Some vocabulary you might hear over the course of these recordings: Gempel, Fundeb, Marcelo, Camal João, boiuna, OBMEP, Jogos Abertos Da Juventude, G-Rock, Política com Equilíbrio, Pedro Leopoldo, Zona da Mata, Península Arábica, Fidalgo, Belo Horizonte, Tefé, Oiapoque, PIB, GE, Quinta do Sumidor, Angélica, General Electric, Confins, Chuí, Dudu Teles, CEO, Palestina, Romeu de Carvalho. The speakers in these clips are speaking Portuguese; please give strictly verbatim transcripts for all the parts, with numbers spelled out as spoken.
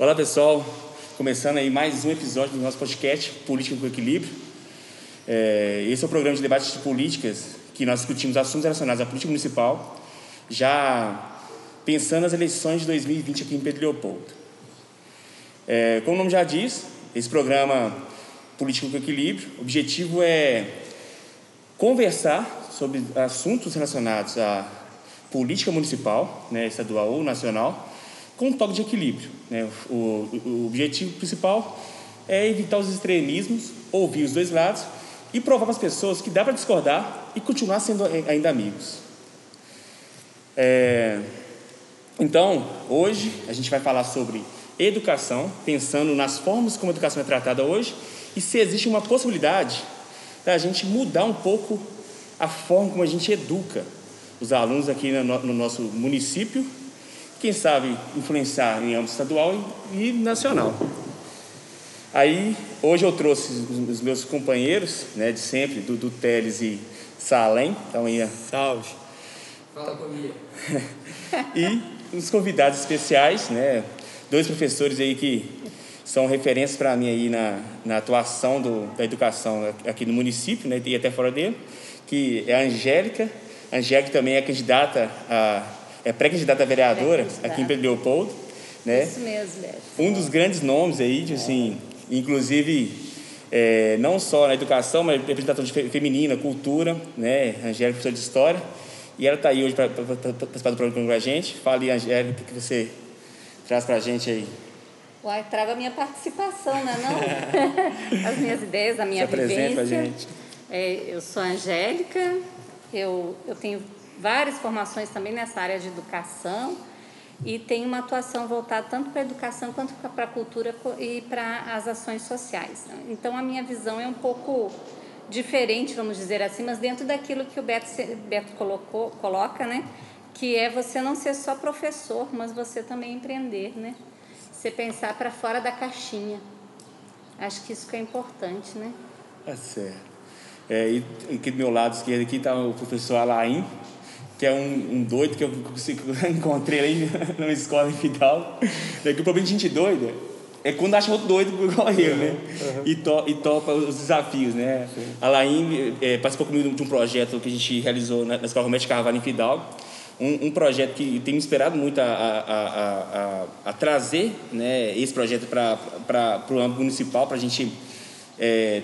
Olá, pessoal, começando aí mais um episódio do nosso podcast Política com Equilíbrio. É, esse é o programa de debates de políticas que nós discutimos assuntos relacionados à política municipal, já pensando nas eleições de dois mil e vinte aqui em Pedro Leopoldo. É, como o nome já diz, esse programa Política com Equilíbrio, o objetivo é conversar sobre assuntos relacionados à política municipal, né, estadual ou nacional, com um toque de equilíbrio, né? O, o, o objetivo principal é evitar os extremismos, ouvir os dois lados e provar para as pessoas que dá para discordar e continuar sendo ainda amigos. É, então, hoje a gente vai falar sobre educação, pensando nas formas como a educação é tratada hoje e se existe uma possibilidade da gente mudar um pouco a forma como a gente educa os alunos aqui no, no nosso município, quem sabe influenciar em âmbito estadual e nacional. Aí, hoje eu trouxe os meus companheiros, né, de sempre, Dudu Teles e Alain. Então, ia... Salve. Fala comigo. E os convidados especiais, né, dois professores aí que são referências para mim aí na, na atuação do, da educação aqui no município, né, e até fora dele, que é a Angélica. A Angélica também é candidata a... é pré-candidata a vereadora pré aqui em Pedro Leopoldo, né? Isso mesmo, Beto. Um dos grandes nomes aí, de, assim, é. inclusive, é, não só na educação, mas representação de fe- feminina, cultura, né? Angélica, professora de história, e ela está aí hoje para participar do programa com a gente. Fala aí, Angélica, o que você traz para a gente aí? Uai, trago a minha participação, não é não? As minhas ideias, a minha se vivência. Para a gente. É, eu sou a Angélica, eu, eu tenho várias formações também nessa área de educação e tem uma atuação voltada tanto para a educação quanto para a cultura e para as ações sociais. Então, a minha visão é um pouco diferente, vamos dizer assim, mas dentro daquilo que o Beto, Beto colocou, coloca, né? Que é você não ser só professor, mas você também empreender, né? Você pensar para fora da caixinha. Acho que isso que é importante, né? Tá certo. É, e aqui do meu lado esquerdo aqui está o professor Alain, que é um, um doido que eu, que eu encontrei ali na escola em Fidalgo. É que o problema de gente doida é quando acha outro doido igual eu, né? Uhum. E, to, e topa os desafios, né? Uhum. A Alain é, participou comigo de um projeto que a gente realizou na, na escola Romeu de Carvalho em Fidalgo. Um, um projeto que tem me inspirado muito a, a, a, a, a trazer, né, esse projeto para o âmbito municipal, para a gente... É,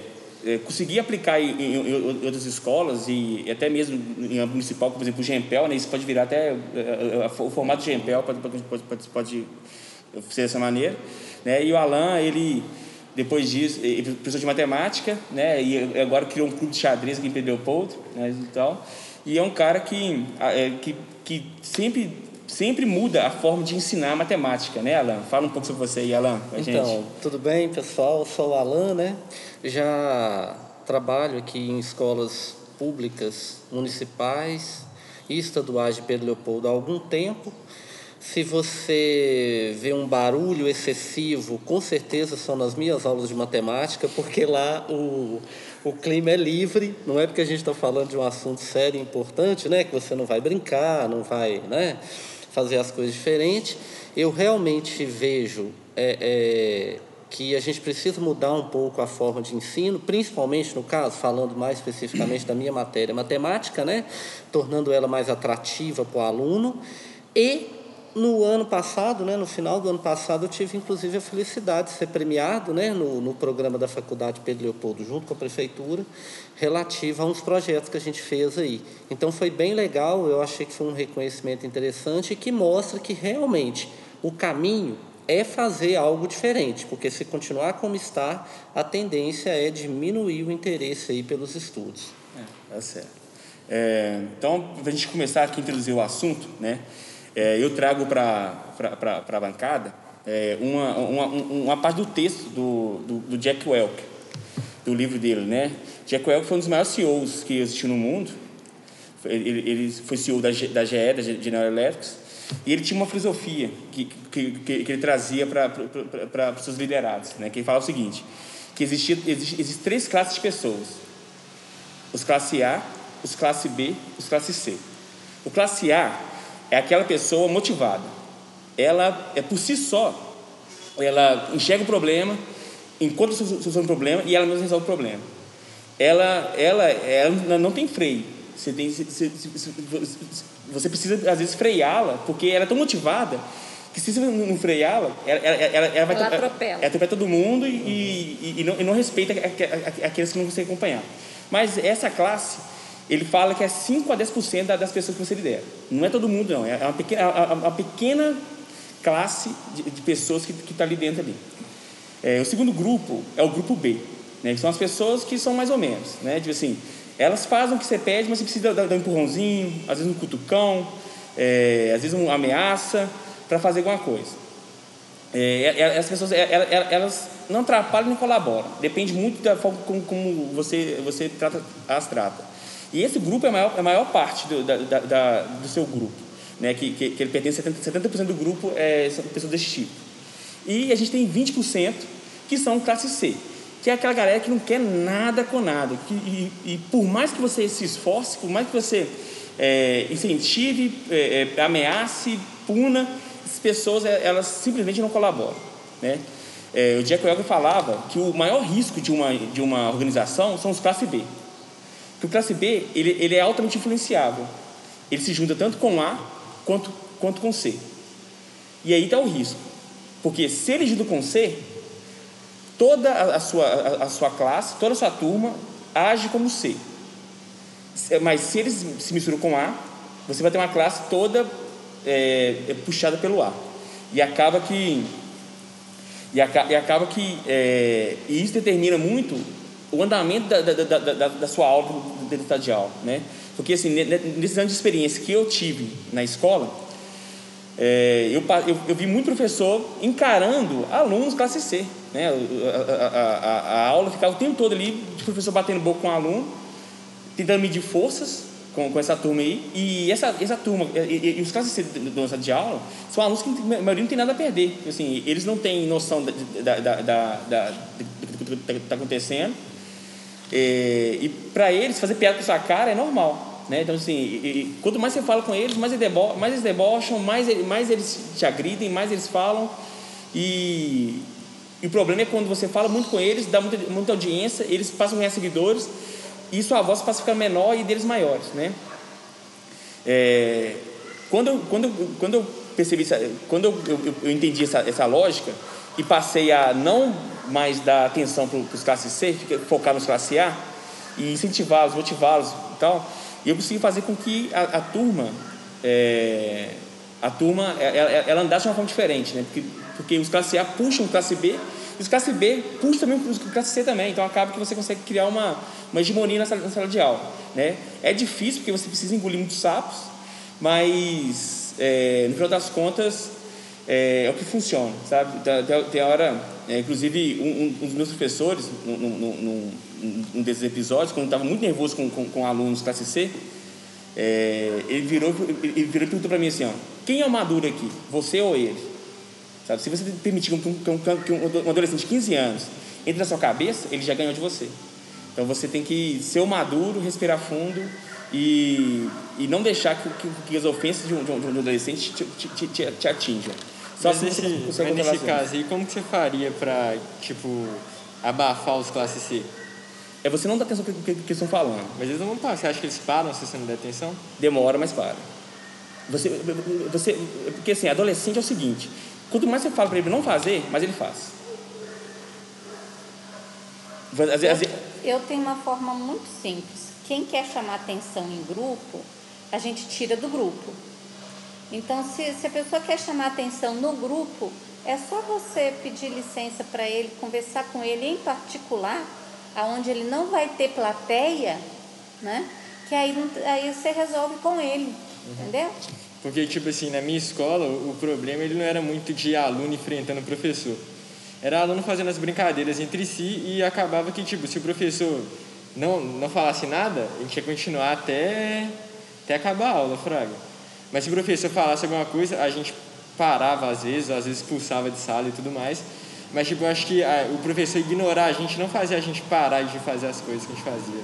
conseguir aplicar em, em, em outras escolas e até mesmo em âmbito municipal, por exemplo, o Gempel, né? Isso pode virar até uh, uh, o formato de Gempel, pode, pode, pode, pode ser dessa maneira, né? E o Alain, ele depois disso, ele é professor de matemática, né? E agora criou um clube de xadrez aqui em Pedro Leopoldo, né? E tal. E é um cara que, é, que, que sempre, sempre muda a forma de ensinar matemática, né, Alain? Fala um pouco sobre você aí, Alain, pra gente. Então, tudo bem, pessoal? Eu sou o Alain, né? Já trabalho aqui em escolas públicas, municipais e estaduais de Pedro Leopoldo há algum tempo. Se você vê um barulho excessivo, com certeza são nas minhas aulas de matemática, porque lá o, o clima é livre. Não é porque a gente está falando de um assunto sério e importante, né, que você não vai brincar, não vai, né, fazer as coisas diferentes. Eu realmente vejo... É, é, que a gente precisa mudar um pouco a forma de ensino, principalmente, no caso, falando mais especificamente da minha matéria, matemática, né? Tornando ela mais atrativa para o aluno. E no ano passado, né? No final do ano passado, eu tive, inclusive, a felicidade de ser premiado, né? no, no programa da Faculdade Pedro Leopoldo, junto com a Prefeitura, relativo a uns projetos que a gente fez aí. Então, foi bem legal, eu achei que foi um reconhecimento interessante e que mostra que, realmente, o caminho... é fazer algo diferente, porque se continuar como está, a tendência é diminuir o interesse aí pelos estudos. É, tá certo. É, então, para a gente começar aqui a introduzir o assunto, né? É, eu trago para a bancada é, uma, uma, uma parte do texto do, do, do Jack Welch, do livro dele, né? Jack Welch foi um dos maiores C E Os que existiu no mundo. Ele, ele foi C E O da, G, da G E, da General Electric. E ele tinha uma filosofia que, que, que, que ele trazia para os seus liderados, né? Que ele falava o seguinte, que existia, existe, existe três classes de pessoas. Os classe A, os classe B, os classe C. O classe A é aquela pessoa motivada. Ela é por si só ela enxerga o problema, encontra a solução do problema e ela mesma resolve o problema. Ela, ela, ela não tem freio. Você, tem, você precisa, às vezes, freá-la, porque ela é tão motivada que, se você não freá-la, ela, ela, ela vai... Ela atropela. Ela atropela todo mundo e, uhum. e, e, não, e não respeita aqueles que não conseguem acompanhar. Mas essa classe, ele fala que é cinco a dez por cento das pessoas que você lidera. Não é todo mundo, não. É uma pequena, uma pequena classe de, de pessoas que está ali dentro. Ali. É, o segundo grupo é o grupo B, né, que são as pessoas que são mais ou menos. Né, tipo assim, elas fazem o que você pede, mas você precisa dar, dar um empurrãozinho, às vezes um cutucão, é, às vezes uma ameaça para fazer alguma coisa. É, as pessoas, elas não atrapalham nem colaboram. Depende muito da forma como, como você, você trata, as trata. E esse grupo é a maior, a maior parte do, da, da, do seu grupo, né? que, que, que ele pertence a setenta por cento do grupo, é, são pessoas desse tipo. E a gente tem vinte por cento que são classe C, que é aquela galera que não quer nada com nada. Que, e, e por mais que você se esforce, por mais que você é, incentive, é, é, ameace, puna, as pessoas, elas simplesmente não colaboram, né? É, o Jack Welch falava que o maior risco de uma, de uma organização são os classe B. Porque o classe B, ele, ele é altamente influenciável. Ele se junta tanto com A quanto, quanto com C. E aí está o risco. Porque se ele junta com C, toda a, a, sua, a, a sua classe, toda a sua turma age como C. Mas se eles se misturam com A, você vai ter uma classe toda... É, é puxada pelo ar e acaba que e acaba, e acaba que é, e isso determina muito o andamento da, da, da, da, da sua aula dentro do estado de aula, né? Porque assim, nesses anos de experiência que eu tive na escola, é, eu, eu, eu vi muito professor encarando alunos classe C, né? a, a, a, a aula ficava o tempo todo ali, o professor batendo boca com o aluno, tentando medir forças Com, com essa turma aí, e essa, essa turma e, e, e os casos da nossa de aula são alunos que a maioria não tem nada a perder, assim, eles não têm noção da, da, da, da, da, do que está acontecendo, e, e para eles fazer piada com sua cara é normal, né? Então assim, e, e, quanto mais você fala com eles, mais eles debocham, mais eles, debocham, mais, mais eles te agridem, mais eles falam, e, e o problema é quando você fala muito com eles, dá muita, muita audiência, eles passam a ganhar seguidores e sua voz passa a ficar menor e deles maiores, né? É, quando, eu, quando, eu, quando eu percebi, quando eu, eu, eu entendi essa, essa lógica e passei a não mais dar atenção para os classes C, focar nos classe A e incentivá-los, motivá-los e tal, eu consegui fazer com que a, a turma, é, a turma, ela, ela andasse de uma forma diferente, né? Porque, porque os classe A puxam o classe B, e os classe B puxam também os classe C também, então acaba que você consegue criar uma, uma hegemonia na sala, na sala de aula, né? É difícil porque você precisa engolir muitos sapos, mas é, no final das contas é, é o que funciona, sabe? Tem, tem a hora, é, inclusive um, um dos meus professores num, num, num, num desses episódios, quando eu estava muito nervoso com, com, com alunos classe C, é, ele virou, ele virou e perguntou para mim assim, ó, quem é o maduro aqui, você ou ele? Sabe, se você permitir que um, que, um, que um adolescente de quinze anos entre na sua cabeça, ele já ganhou de você. Então você tem que ser o maduro, respirar fundo e, e não deixar que, que, que as ofensas de um, de um, de um adolescente te, te, te, te atinjam. Só mas assim nesse, você consegue mas nesse caso, e como que você faria para tipo, abafar os classe C? É você não dar atenção para o que eles estão falando. Mas eles não vão parar. Você acha que eles param se você não der atenção? Demora, mas para. Você, você, porque assim, adolescente é o seguinte... Quanto mais você fala para ele não fazer, mais ele faz. Eu, eu tenho uma forma muito simples. Quem quer chamar atenção em grupo, a gente tira do grupo. Então, se, se a pessoa quer chamar atenção no grupo, é só você pedir licença para ele, conversar com ele em particular, aonde ele não vai ter plateia, né? Que aí, aí você resolve com ele, uhum. Entendeu? Porque, tipo assim, na minha escola, o problema ele não era muito de aluno enfrentando o professor. Era aluno fazendo as brincadeiras entre si e acabava que, tipo, se o professor não, não falasse nada, a gente ia continuar até, até acabar a aula, fraga. Mas se o professor falasse alguma coisa, a gente parava às vezes, às vezes expulsava de sala e tudo mais. Mas, tipo, eu acho que a, o professor ignorar a gente não fazia a gente parar de fazer as coisas que a gente fazia.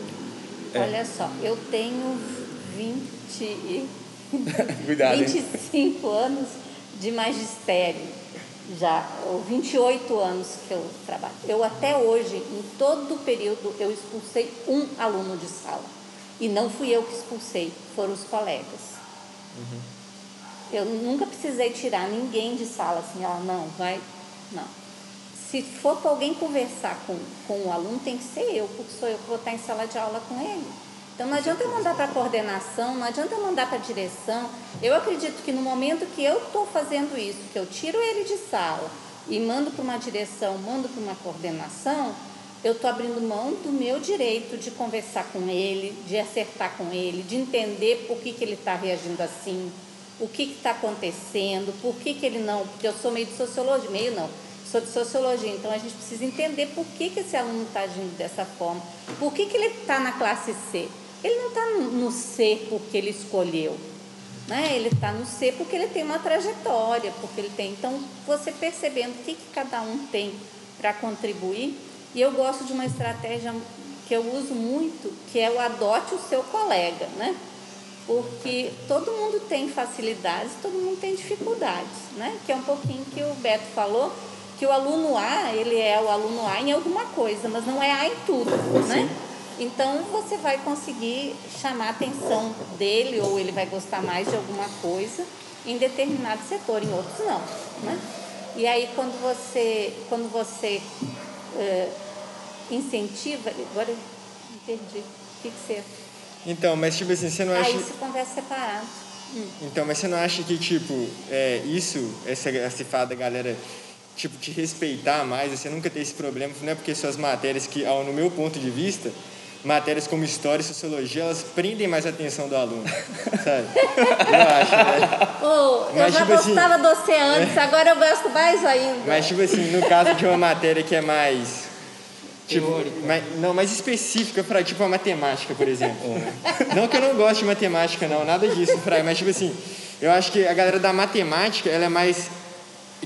É. Olha só, eu tenho vinte... Cuidado, vinte e cinco anos de magistério. já ou vinte e oito anos que eu trabalho. Eu até hoje, em todo o período, eu expulsei um aluno de sala. E não fui eu que expulsei, foram os colegas. Uhum. Eu nunca precisei tirar ninguém de sala, assim, ela não, vai, não. Se for para alguém conversar com, com o aluno, tem que ser eu, porque sou eu que vou estar em sala de aula com ele. Então, não adianta eu mandar para a coordenação, não adianta eu mandar para a direção. Eu acredito que no momento que eu estou fazendo isso, que eu tiro ele de sala e mando para uma direção, mando para uma coordenação, eu estou abrindo mão do meu direito de conversar com ele, de acertar com ele, de entender por que, que ele está reagindo assim, o que está acontecendo, por que, que ele não... Porque eu sou meio de sociologia, meio não... Sobre sociologia, então a gente precisa entender por que, que esse aluno está agindo dessa forma, por que, que ele está na classe C. Ele não está no C porque ele escolheu, né? Ele está no C porque ele tem uma trajetória, porque ele tem... Então, você percebendo o que, que cada um tem para contribuir, e eu gosto de uma estratégia que eu uso muito, que é o adote o seu colega, né? Porque todo mundo tem facilidades, todo mundo tem dificuldades, né? Que é um pouquinho que o Beto falou, que o aluno A, ele é o aluno A em alguma coisa, mas não é A em tudo, né? Então, você vai conseguir chamar a atenção dele, ou ele vai gostar mais de alguma coisa em determinado setor, em outros não, né? E aí, quando você, quando você uh, incentiva... Agora eu entendi. O que, que você... Então, mas tipo assim, você não acha... Aí se conversa separado. Hum. Então, mas você não acha que, tipo, é, isso, essa, essa fada, galera... tipo, te respeitar mais, você nunca ter esse problema, não é porque suas matérias, que no meu ponto de vista, matérias como história e sociologia, elas prendem mais a atenção do aluno, sabe? Eu acho, né? Oh, mas, eu já tipo gostava assim, do oceano, é... agora eu gosto mais ainda. Mas, tipo assim, no caso de uma matéria que é mais... Tipo, mais, não, mais específica para, tipo, a matemática, por exemplo. É. Não que eu não goste de matemática, não, nada disso, Fray, mas, tipo assim, eu acho que a galera da matemática, ela é mais...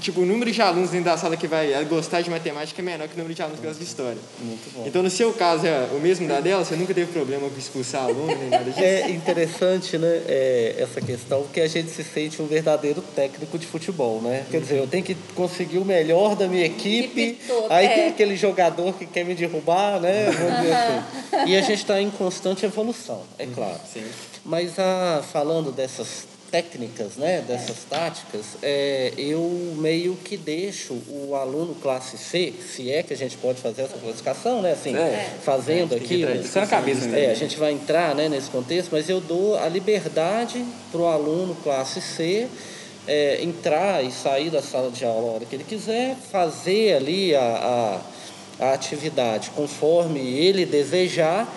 Tipo, o número de alunos dentro da sala que vai gostar de matemática é menor que o número de alunos que gosta de história. Muito bom. Então, no seu caso, é o mesmo da dela? Você nunca teve problema com expulsar aluno nem nada disso? É interessante, né, é, essa questão, porque a gente se sente um verdadeiro técnico de futebol, né? Quer dizer, eu tenho que conseguir o melhor da minha equipe, equipe toda, aí é. Tem aquele jogador que quer me derrubar, né? Vamos dizer assim. E a gente está em constante evolução, é claro. Sim. Mas ah, falando dessas técnicas, né, dessas táticas, é, eu meio que deixo o aluno classe C, se é que a gente pode fazer essa classificação, né, assim, é, fazendo é, aquilo. Isso é a cabeça, né? É, a gente vai entrar, né, nesse contexto, mas eu dou a liberdade para o aluno classe C é, entrar e sair da sala de aula a hora que ele quiser, fazer ali a, a, a atividade conforme ele desejar,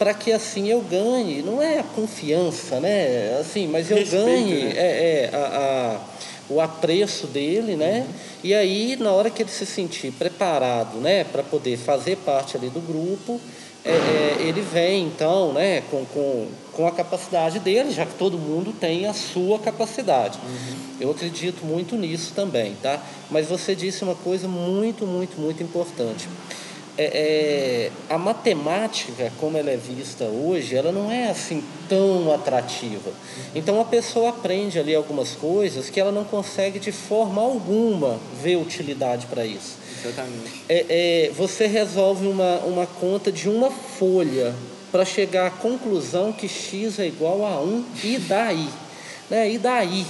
para que assim eu ganhe, não é a confiança, né? Assim, mas eu respeito, ganhe, né? é, é, a, a, o apreço dele, né? Uhum. E aí, na hora que ele se sentir preparado, né, para poder fazer parte ali do grupo, é, é, ele vem, então, né, com, com, com a capacidade dele, já que todo mundo tem a sua capacidade. Uhum. Eu acredito muito nisso também, tá? Mas você disse uma coisa muito, muito, muito importante. É, é, a matemática, como ela é vista hoje, ela não é assim tão atrativa. Então, a pessoa aprende ali algumas coisas que ela não consegue de forma alguma ver utilidade para isso. Exatamente. É, é, você resolve uma, uma conta de uma folha para chegar à conclusão que x é igual a um, e daí? Né? E daí?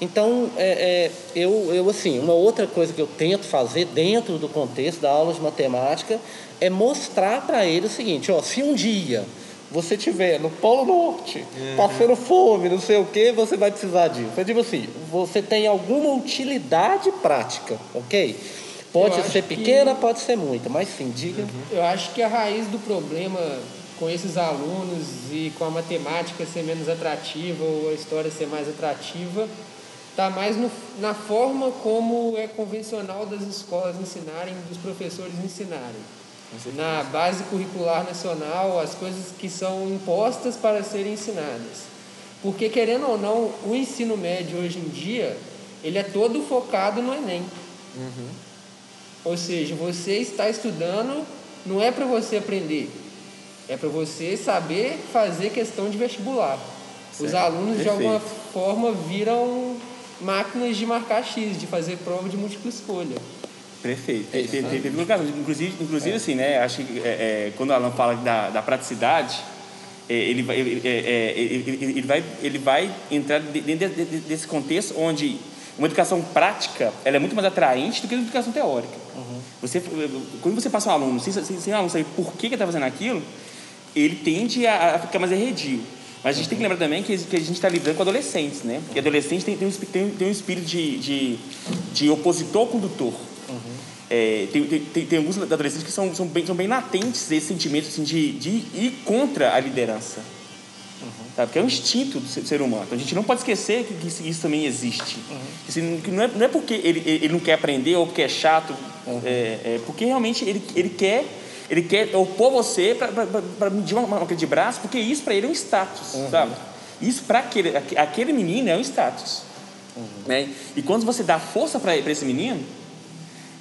Então, é, é, eu, eu, assim, uma outra coisa que eu tento fazer dentro do contexto da aula de matemática é mostrar para ele o seguinte, ó, se um dia você estiver no Polo Norte, uhum, passando fome, não sei o quê, você vai precisar disso. Eu digo assim, você tem alguma utilidade prática, ok? Pode eu ser pequena, que... pode ser muita, mas sim, diga. Uhum. Eu acho que a raiz do problema com esses alunos e com a matemática ser menos atrativa ou a história ser mais atrativa... Está mais no, na forma como é convencional das escolas ensinarem, dos professores ensinarem. Na base curricular nacional, as coisas que são impostas para serem ensinadas. Porque, querendo ou não, o ensino médio hoje em dia, ele é todo focado no Enem. Uhum. Ou seja, você está estudando, não é para você aprender, é para você saber fazer questão de vestibular. Certo. Os alunos, perfeito, de alguma forma, viram... máquinas de marcar X, de fazer prova de múltipla escolha. Perfeito. Teve, teve um caso, inclusive, inclusive é. assim, né? Acho que é, é, quando o Alain fala da, da praticidade, é, ele, vai, ele, é, ele, ele, vai, ele vai entrar dentro desse contexto onde uma educação prática ela é muito mais atraente do que a educação teórica. Uhum. Você, quando você passa um aluno sem, sem, sem o aluno saber por que ele está fazendo aquilo, ele tende a, a ficar mais arredio. Mas a gente uhum. tem que lembrar também que, que a gente está lidando com adolescentes, né? Uhum. E adolescente tem, tem, um, tem, tem um espírito de, de, de opositor-condutor. Uhum. É, tem, tem, tem alguns adolescentes que são, são, bem, são bem latentes esse sentimento assim, de, de ir contra a liderança. Uhum. Tá? Porque é um instinto do ser humano. Então a gente não pode esquecer que, que isso também existe. Uhum. Assim, que não, é, não é porque ele, ele não quer aprender ou porque é chato, uhum. é, é porque realmente ele, ele quer... Ele quer opor você para medir uma marca de braço, porque isso para ele é um status, uhum. sabe? Isso para aquele, aquele menino é um status. Uhum. Né? E quando você dá força para esse menino,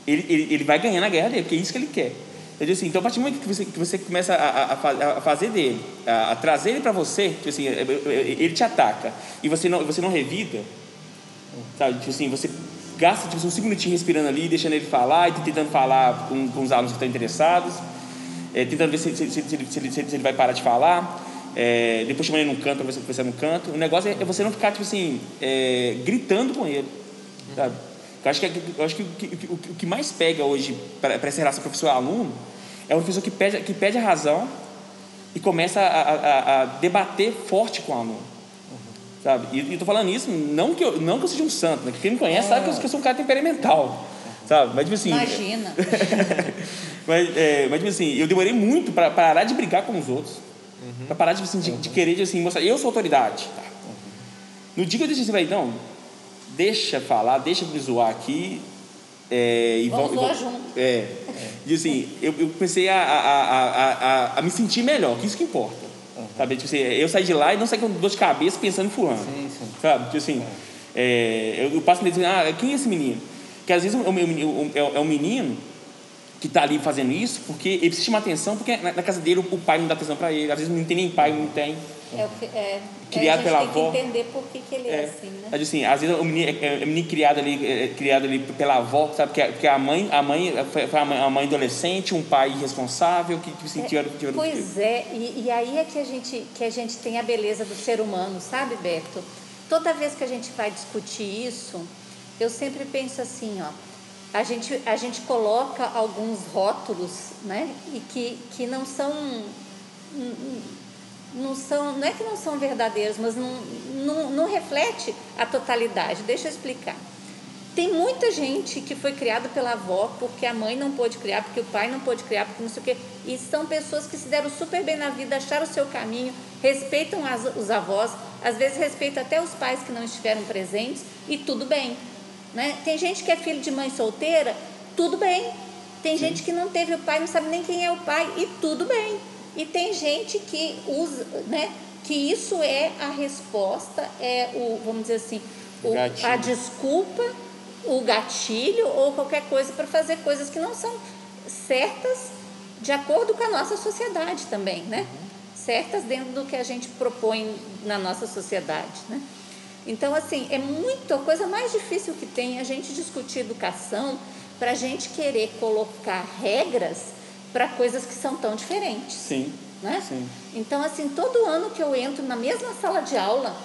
ele, ele, ele vai ganhar na guerra dele, porque é isso que ele quer. Eu digo assim, então, a partir do momento que você, que você começa a, a, a fazer dele, a, a trazer ele para você, assim, ele te ataca e você não, você não revida, sabe? Tipo assim, você... gasta tipo, uns cinco minutinhos respirando ali, deixando ele falar e tentando falar com, com os alunos que estão interessados, é, tentando ver se, se, se, se, se, se ele vai parar de falar, é, depois chamando ele num canto para ver se ele conversar num canto. O negócio é, é você não ficar tipo assim, é, gritando com ele, sabe? Eu acho que, eu acho que, que, que, que o que mais pega hoje para essa relação professor-aluno é o professor que pede, que pede a razão e começa a, a, a debater forte com o aluno. Sabe? E eu tô falando isso, não que eu, não que eu seja um santo, né? Quem me conhece é. sabe que eu, que eu sou um cara temperamental, sabe? Mas, tipo assim, imagina. mas, é, mas, tipo assim, eu demorei muito para parar de brigar com os outros, uhum. para parar tipo, assim, de, uhum. de querer, assim, mostrar, eu sou autoridade. Tá? Uhum. No dia que eu deixei assim, vai, não, deixa falar, deixa me zoar aqui, é, e vamos zoar junto. É. É. E, assim, eu, eu comecei a, a, a, a, a me sentir melhor, que isso que importa. Sabe? Tipo assim, eu saí de lá e não saí com dor de cabeça pensando em fulano. Sim, sim. Sabe? Tipo assim, é. É, eu, eu passo dizendo, ah, quem é esse menino? Porque às vezes é um, é um menino que está ali fazendo isso porque ele precisa de uma atenção, porque na, na casa dele o pai não dá atenção para ele. Às vezes não tem nem pai, não tem. É, é, criado é, pela avó. A gente tem que entender por que, que ele é, é assim, né? Sabe, assim, às vezes o menino é, é, é menino criado ali, é, criado ali pela avó, sabe? Porque, porque a mãe, a mãe foi uma mãe adolescente, um pai irresponsável, que tipo, sentiu. É, pois é, e, e aí é que a gente que a gente tem a beleza do ser humano, sabe, Beto? Toda vez que a gente vai discutir isso, eu sempre penso assim, ó, a gente a gente coloca alguns rótulos, né? E que que não são Não, são, não é que não são verdadeiros, mas não, não, não reflete a totalidade. Deixa eu explicar. Tem muita gente que foi criada pela avó porque a mãe não pôde criar, porque o pai não pôde criar, porque não sei o quê. E são pessoas que se deram super bem na vida, acharam o seu caminho, respeitam as, os avós, às vezes respeitam até os pais que não estiveram presentes, e tudo bem. Né? Tem gente que é filho de mãe solteira, tudo bem. Tem Sim. gente que não teve o pai, não sabe nem quem é o pai, e tudo bem. E tem gente que usa, né, que isso é a resposta, é o, vamos dizer assim, o, a desculpa, o gatilho ou qualquer coisa para fazer coisas que não são certas de acordo com a nossa sociedade também, né? Uhum. Certas dentro do que a gente propõe na nossa sociedade, né? Então, assim, é muito, a coisa mais difícil que tem a gente discutir educação para a gente querer colocar regras para coisas que são tão diferentes. Sim, né? Sim. Então, assim, todo ano que eu entro na mesma sala de aula,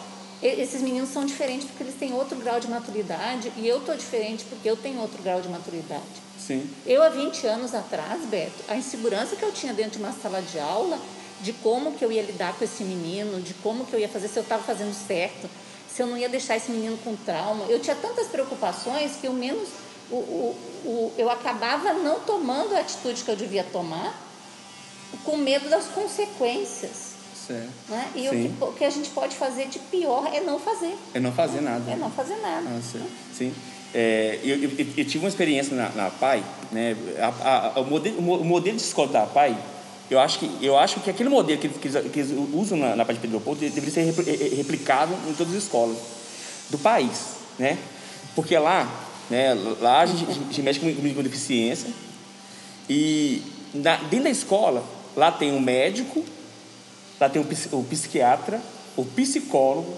esses meninos são diferentes porque eles têm outro grau de maturidade e eu estou diferente porque eu tenho outro grau de maturidade. Sim. Eu, há vinte anos atrás, Beto, a insegurança que eu tinha dentro de uma sala de aula, de como que eu ia lidar com esse menino, de como que eu ia fazer, se eu estava fazendo certo, se eu não ia deixar esse menino com trauma. Eu tinha tantas preocupações que o menos... O, o, o, eu acabava não tomando a atitude que eu devia tomar com medo das consequências, né? E sim. o que, o que a gente pode fazer de pior é não fazer é não fazer né? nada é não fazer nada ah, sim, né? sim. É, eu, eu, eu tive uma experiência na, na APAI, né? a, a, a, o, modelo, o modelo de escola da APAI, eu acho que, eu acho que aquele modelo que, que, que eles usam na, na parte de Pedro Leopoldo deveria ser replicado em todas as escolas do país, né? Porque lá Né? Lá a gente, a gente mexe com, com deficiência e na, dentro da escola lá tem um médico, lá tem o um, um psiquiatra, o um psicólogo,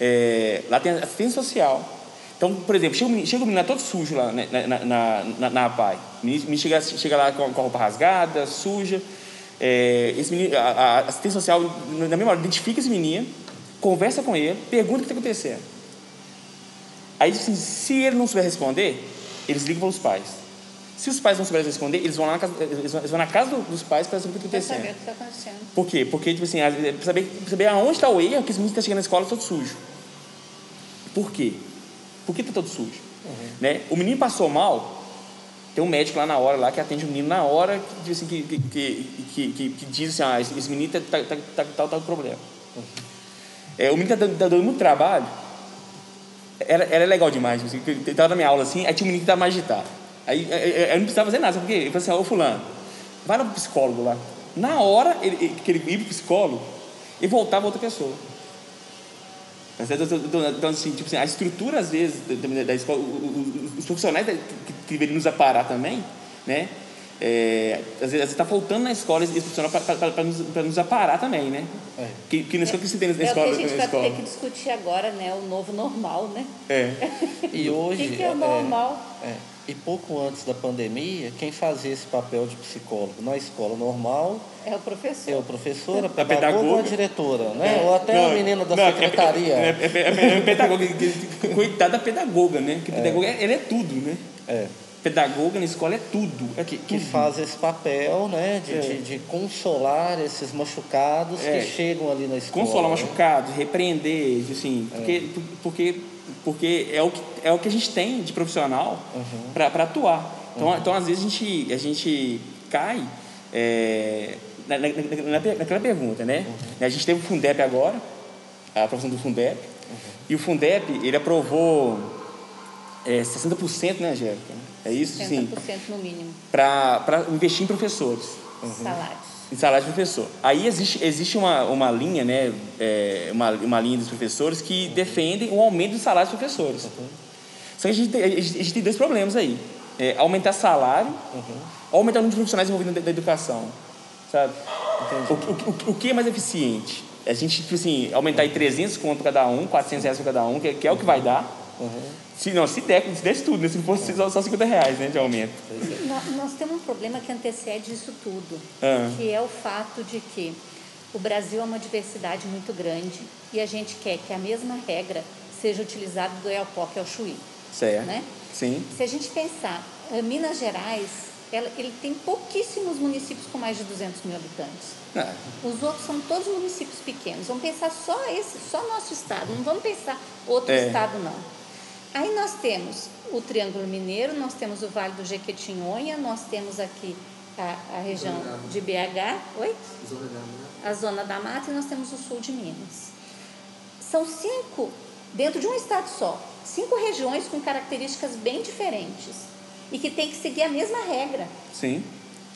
É, lá tem assistência social. Então, por exemplo, chega o menino, chega o menino todo sujo lá na, na, na, na, na APAI. O menino chega, chega lá com a roupa rasgada, suja. É, esse menino, a, a assistência social, na mesma hora, identifica esse menino, conversa com ele, pergunta o que está acontecendo. Aí, assim, se ele não souber responder, eles ligam para os pais. Se os pais não souberem responder, eles vão lá na casa, eles vão, eles vão na casa dos pais para saber o que está acontecendo. Para saber o que está acontecendo. Por quê? Porque, tipo assim, para saber, pra saber aonde está o erro, que esse menino está chegando na escola todo sujo. Por quê? Por que está todo sujo? Uhum. Né? O menino passou mal, tem um médico lá na hora, lá, que atende o menino na hora, que, assim, que, que, que, que, que diz assim, ah, esse menino está tá, tá, tá, tá, tá com problema. Uhum. É, o menino está tá dando muito trabalho. Era, era legal demais. Assim, eu estava na minha aula assim, aí tinha um menino que estava mais agitado. Aí eu, eu, eu não precisava fazer nada, sabe por quê? Eu falei assim, ô fulano, vai no psicólogo lá. Na hora ele, ele, que ele ia pro psicólogo, ele voltava outra pessoa. Então, assim, tipo assim, a estrutura, às vezes, da, da escola, os profissionais que deveriam nos aparar também, né? É, às vezes está faltando na escola esse profissional para nos, nos aparar também, né? É. Que, que não é o que se tem na, na é escola. É o que a gente vai escola. ter que discutir agora, né? O novo normal, né? É. E hoje... O que, que é o normal? É, é. E pouco antes da pandemia, quem fazia esse papel de psicólogo na escola normal... É o professor. É o professor, a pedagoga ou a diretora, né? É. Ou até não, a menina da não, secretaria. É, é, é, é, é, é pedagoga. Coitada da pedagoga, né? Porque é. pedagoga, ela é tudo, né? É. Pedagoga na escola é tudo, é que, tudo. que faz esse papel, né, de, é. de, de consolar esses machucados é. que chegam ali na escola. Consolar machucados, repreender, assim, é. porque, porque, porque é, o que, é o que a gente tem de profissional uhum. para atuar. Então, uhum. então, às vezes, a gente, a gente cai é, na, na, na, naquela pergunta, né? Uhum. A gente teve o Fundeb agora, a aprovação do Fundeb, uhum. e o Fundeb, ele aprovou é, sessenta por cento, né, Angélica? É isso, sim. sessenta por cento no mínimo. Para investir em professores. Uhum. Salários. Em salários de professor. Aí existe, existe uma, uma linha, né? É, uma, uma linha dos professores que uhum. defendem o aumento dos salários dos professores. Uhum. Só que a gente, a, gente, a gente tem dois problemas aí: é, aumentar salário, uhum. aumentar o número de profissionais envolvidos na, na educação. Sabe? O, o, o, o que é mais eficiente? A gente, tipo assim, aumentar em trezentos conto cada um, quatrocentos reais para cada um, que, que é o que vai dar. Uhum. Se não, se der, se desse tudo, né? Se fosse só, só cinquenta reais, né, de aumento. Nós, nós temos um problema que antecede isso tudo, uhum. que é o fato de que o Brasil é uma diversidade muito grande e a gente quer que a mesma regra seja utilizada do Oiapoque ao Chuí. Certo. Né? Sim. Se a gente pensar, Minas Gerais, ela, ele tem pouquíssimos municípios com mais de duzentos mil habitantes. Ah. Os outros são todos municípios pequenos. Vamos pensar só esse, só nosso estado, não vamos pensar outro é. estado, não. Aí nós temos o Triângulo Mineiro, nós temos o Vale do Jequitinhonha, nós temos aqui a, a região de B H, oi? Zona da Mata. A Zona da Mata, e nós temos o Sul de Minas. São cinco, dentro de um estado só, cinco regiões com características bem diferentes e que tem que seguir a mesma regra. Sim,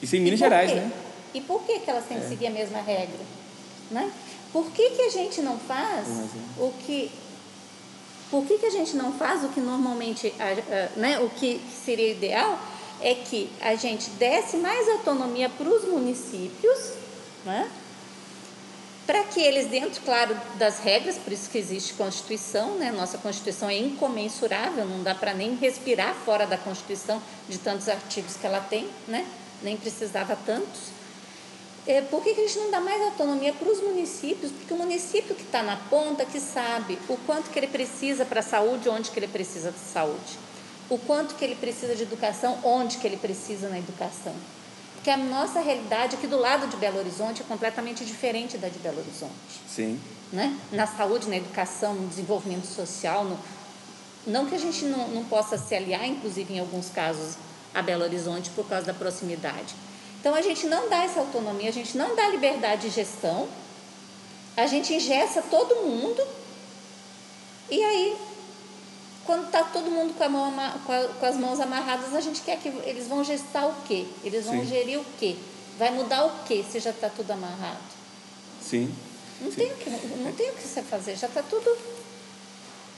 isso em Minas Gerais, né? E por que que elas têm que seguir a mesma regra? Né? Por que que a gente não faz o que... Por que que a gente não faz o que normalmente, né, o que seria ideal é que a gente desse mais autonomia para os municípios, né, para que eles, dentro, claro, das regras, por isso que existe Constituição, né, nossa Constituição é incomensurável, não dá para nem respirar fora da Constituição, de tantos artigos que ela tem, né, nem precisava tantos. É, por que que a gente não dá mais autonomia para os municípios? Porque o município que está na ponta, que sabe o quanto que ele precisa para a saúde, onde que ele precisa de saúde. O quanto que ele precisa de educação, onde que ele precisa na educação. Porque a nossa realidade aqui do lado de Belo Horizonte é completamente diferente da de Belo Horizonte. Sim. Né? Na saúde, na educação, no desenvolvimento social. No... Não que a gente não, não possa se aliar, inclusive em alguns casos, a Belo Horizonte por causa da proximidade. Então, a gente não dá essa autonomia, a gente não dá liberdade de gestão, a gente engessa todo mundo e aí, quando está todo mundo com, a mão, com as mãos amarradas, a gente quer que eles vão gestar o quê? Eles vão Sim. gerir o quê? Vai mudar o quê se já está tudo amarrado? Sim. Não Sim. tem o que, não tem o que você fazer, já está tudo...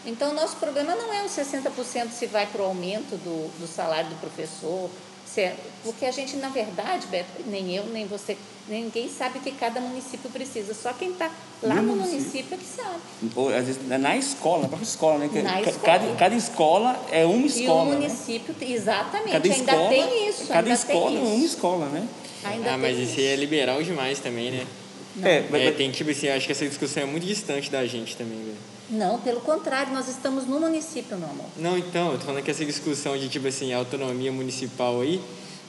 Então, o nosso problema não é os sessenta por cento se vai para o aumento do, do salário do professor, certo? Porque a gente, na verdade, Beto, nem eu, nem você, ninguém sabe que cada município precisa. Só quem está lá no, no município é que sabe. Ou, às vezes, na escola, na própria escola, né? Na cada, escola. Cada escola é uma escola. E o município, né? Exatamente, cada ainda escola, tem isso. Cada ainda escola tem isso. É uma escola, né? Ainda ah, mas isso é liberal demais também, né? É, mas, é, tem tipo assim, acho que essa discussão é muito distante da gente também, né? Não, pelo contrário, nós estamos no município, meu amor. Não, então, eu tô falando que essa discussão de, tipo assim, autonomia municipal aí,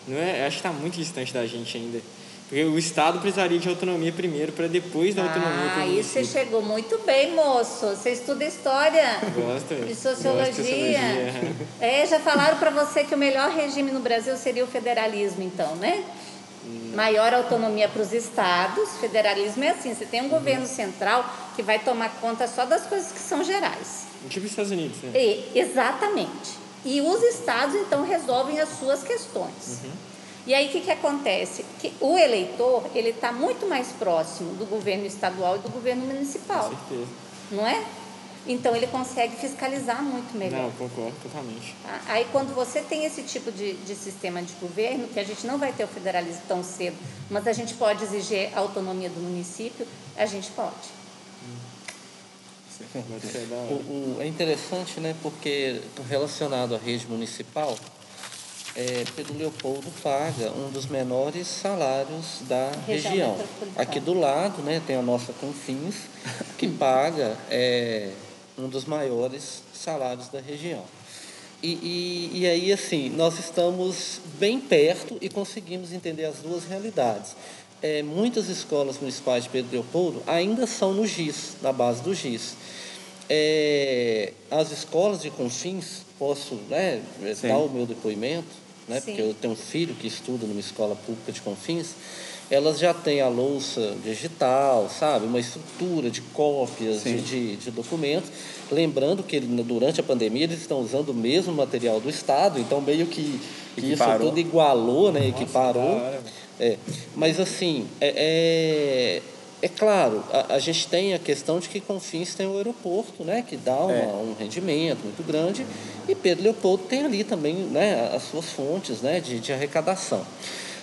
não é, acho que está muito distante da gente ainda. Porque o Estado precisaria de autonomia primeiro, para depois da autonomia. Ah, isso você chegou muito bem, moço. Você estuda história. Gosto. E sociologia. Gosto de sociologia. É, já falaram para você que o melhor regime no Brasil seria o federalismo, então, né? Maior autonomia para os estados. Federalismo é assim, você tem um uhum. governo central que vai tomar conta só das coisas que são gerais. Tipo os Estados Unidos, né? E, exatamente. E os estados, então, resolvem as suas questões. Uhum. E aí, o que, que acontece? Que o eleitor, ele está muito mais próximo do governo estadual e do governo municipal. Com certeza. Não é? Então, ele consegue fiscalizar muito melhor. Não, concordo totalmente. Tá? Aí, quando você tem esse tipo de, de sistema de governo, que a gente não vai ter o federalismo tão cedo, mas a gente pode exigir a autonomia do município, a gente pode. Hum. O, o, é interessante, né? Porque relacionado à rede municipal, é, Pedro Leopoldo paga um dos menores salários da região. região. Aqui do lado, né, tem a nossa Confins, que paga... É, um dos maiores salários da região. E, e, e aí, assim, nós estamos bem perto e conseguimos entender as duas realidades. É, muitas escolas municipais de Pedro Leopoldo ainda são no G I S, na base do G I S. É, as escolas de Confins, posso, né, dar o meu depoimento, né, porque eu tenho um filho que estuda numa escola pública de Confins, elas já têm a louça digital, sabe? Uma estrutura de cópias de, de, de documentos. Lembrando que durante a pandemia eles estão usando o mesmo material do Estado, então meio que, que isso tudo igualou, né? Nossa, equiparou. É. Mas, assim, é, é, é claro, a, a gente tem a questão de que Confins tem o aeroporto, né? Que dá uma, é. um rendimento muito grande. E Pedro Leopoldo tem ali também, né, as suas fontes, né, de, de arrecadação.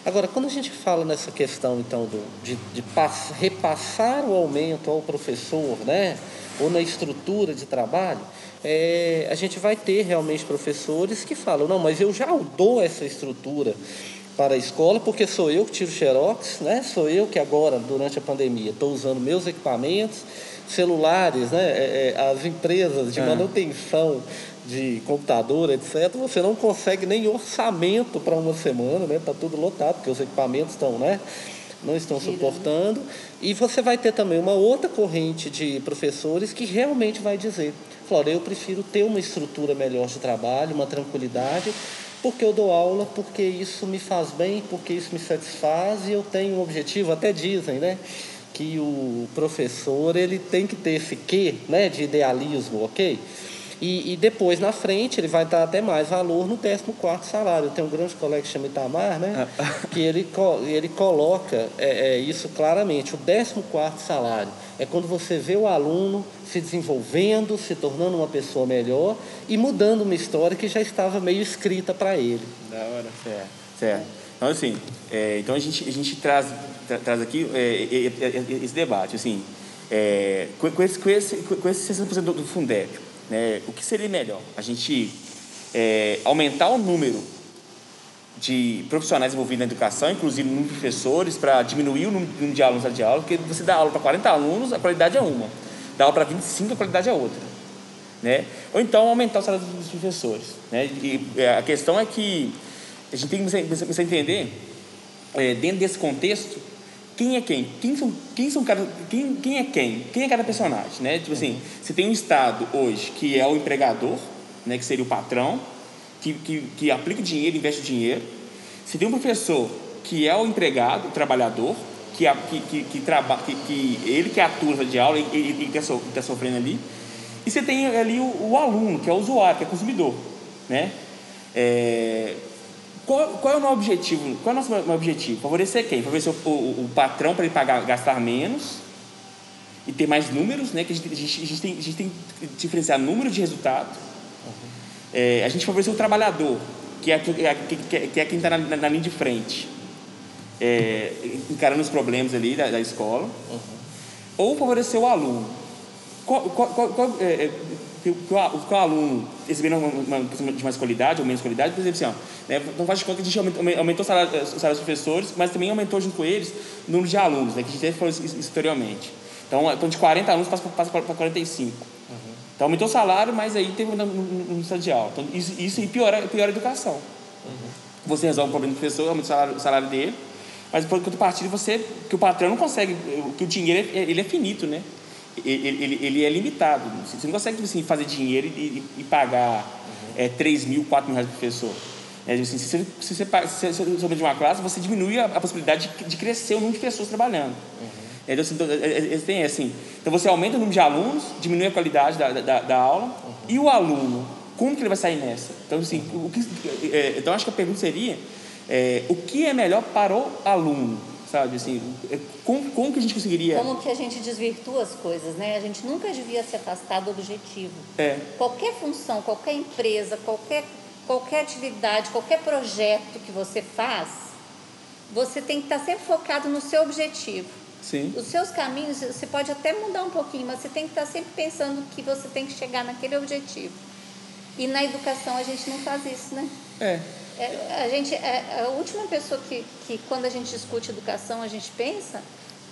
Agora, quando a gente fala nessa questão, então, do, de, de pass, repassar o aumento ao professor, né, ou na estrutura de trabalho, é, a gente vai ter realmente professores que falam, não, mas eu já dou essa estrutura para a escola, porque sou eu que tiro xerox, né, sou eu que agora, durante a pandemia, estou usando meus equipamentos, celulares, né, é, é, as empresas de ah. manutenção, de computador, etcétera, você não consegue nem orçamento para uma semana, né? Está tudo lotado, porque os equipamentos estão, né? não estão suportando. E você vai ter também uma outra corrente de professores que realmente vai dizer, Flora, eu prefiro ter uma estrutura melhor de trabalho, uma tranquilidade, porque eu dou aula, porque isso me faz bem, porque isso me satisfaz e eu tenho um objetivo, até dizem, né? Que o professor ele tem que ter esse quê, né? De idealismo, ok? E, e depois, na frente, ele vai dar até mais valor no décimo quarto salário. Tem um grande colega que chama Itamar, né? que ele, ele coloca é, é, isso claramente. O décimo quarto salário é quando você vê o aluno se desenvolvendo, se tornando uma pessoa melhor e mudando uma história que já estava meio escrita para ele. Da hora. Certo. certo. Então, assim, é, então a gente, a gente traz, tra, traz aqui é, é, é, esse debate, assim, é, com, com, esse, com, esse, com esse sessenta por cento do, do Fundeb. Né, o que seria melhor? A gente é, aumentar o número de profissionais envolvidos na educação, inclusive no número de professores, para diminuir o número de alunos de aula, porque você dá aula para quarenta alunos, a qualidade é uma. Dá aula para vinte e cinco, a qualidade é outra. Né? Ou então aumentar o salário dos professores. Né? E a questão é que a gente tem que começar a entender, é, dentro desse contexto, quem é quem? Quem, são, quem, são cada, quem? quem é quem? Quem é cada personagem, né? Tipo assim, você tem um Estado hoje que é o empregador, né? Que seria o patrão, que, que, que aplica dinheiro, investe dinheiro. Você tem um professor que é o empregado, o trabalhador, que, que, que, que, traba, que, que ele que atua de aula e que está sofrendo ali. E você tem ali o, o aluno, que é o usuário, que é o consumidor, né? É... Qual, qual é o nosso objetivo? Qual é o nosso objetivo? Favorecer quem? Favorecer o, o, o patrão para ele pagar, gastar menos e ter mais números, né? Que a gente, a gente, a gente, tem, a gente tem que diferenciar número de resultado. Uhum. É, a gente favoreceu o trabalhador, que é, que é, que é quem está na, na, na linha de frente, é, encarando os problemas ali da, da escola, uhum. ou favorecer o aluno. Qual, qual, qual, qual, é, que o aluno recebendo uma, uma de mais qualidade ou menos qualidade, por exemplo, assim, ó, né, não faz de conta que a gente aumentou, aumentou o salário, o salário dos professores, mas também aumentou junto com eles o número de alunos, né, que a gente falou historicamente. Então, então de quarenta alunos passa, passa para quarenta e cinco. Uhum. Então, aumentou o salário, mas aí teve um número de aula. Então, isso, isso aí piora, piora a educação. Uhum. Você resolve o problema do professor, aumenta o salário, o salário dele, mas por outro partido, você, que o patrão não consegue, que o dinheiro é, ele é finito, né? Ele, ele, ele é limitado. Você não consegue assim, fazer dinheiro e, e pagar uhum. é, três mil, quatro mil reais para o professor. É, assim, se você, se você, se você aumenta de uma classe, você diminui a, a possibilidade de, de crescer o número de pessoas trabalhando. Uhum. É, assim, então, é, é, assim, então, você aumenta o número de alunos, diminui a qualidade da, da, da aula. Uhum. E o aluno, como que ele vai sair nessa? Então, assim, uhum. o que, é, então acho que a pergunta seria é, o que é melhor para o aluno? Sabe, assim, como, como que a gente conseguiria... Como que a gente desvirtua as coisas, né? A gente nunca devia se afastar do objetivo. É. Qualquer função, qualquer empresa, qualquer, qualquer atividade, qualquer projeto que você faz, você tem que estar sempre focado no seu objetivo. Sim. Os seus caminhos, você pode até mudar um pouquinho, mas você tem que estar sempre pensando que você tem que chegar naquele objetivo. E na educação a gente não faz isso, né? É. É, a gente, é, a última pessoa que, que quando a gente discute educação a gente pensa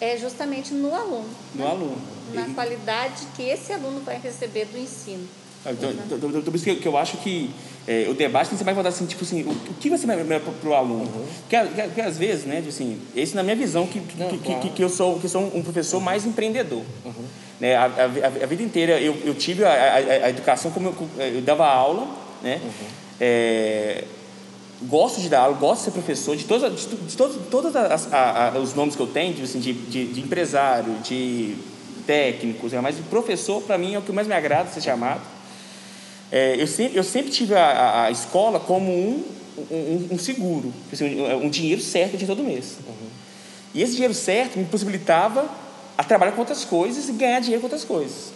é justamente no aluno, no né? aluno, na e... qualidade que esse aluno vai receber do ensino. Então, então, então por isso que eu acho que é, o debate tem que ser mais voltado assim, tipo assim, o, o que vai ser melhor para o aluno? Uhum. Porque, que, que, às vezes, né, assim, esse na minha visão que que, Não, que, claro. que, que eu sou que sou um professor uhum. mais empreendedor. Uhum. Né, a, a, a vida inteira eu, eu tive a, a, a educação como eu, eu dava aula, né? Uhum. É, gosto de dar aula, gosto de ser professor, de todos, de, de todos, todos as, a, a, os nomes que eu tenho, de, assim, de, de, de empresário, de técnico, mas de professor, para mim, é o que mais me agrada ser chamado. É, eu, sempre, eu sempre tive a, a escola como um, um, um seguro, assim, um, um dinheiro certo de todo mês. Uhum. E esse dinheiro certo me possibilitava a trabalhar com outras coisas e ganhar dinheiro com outras coisas.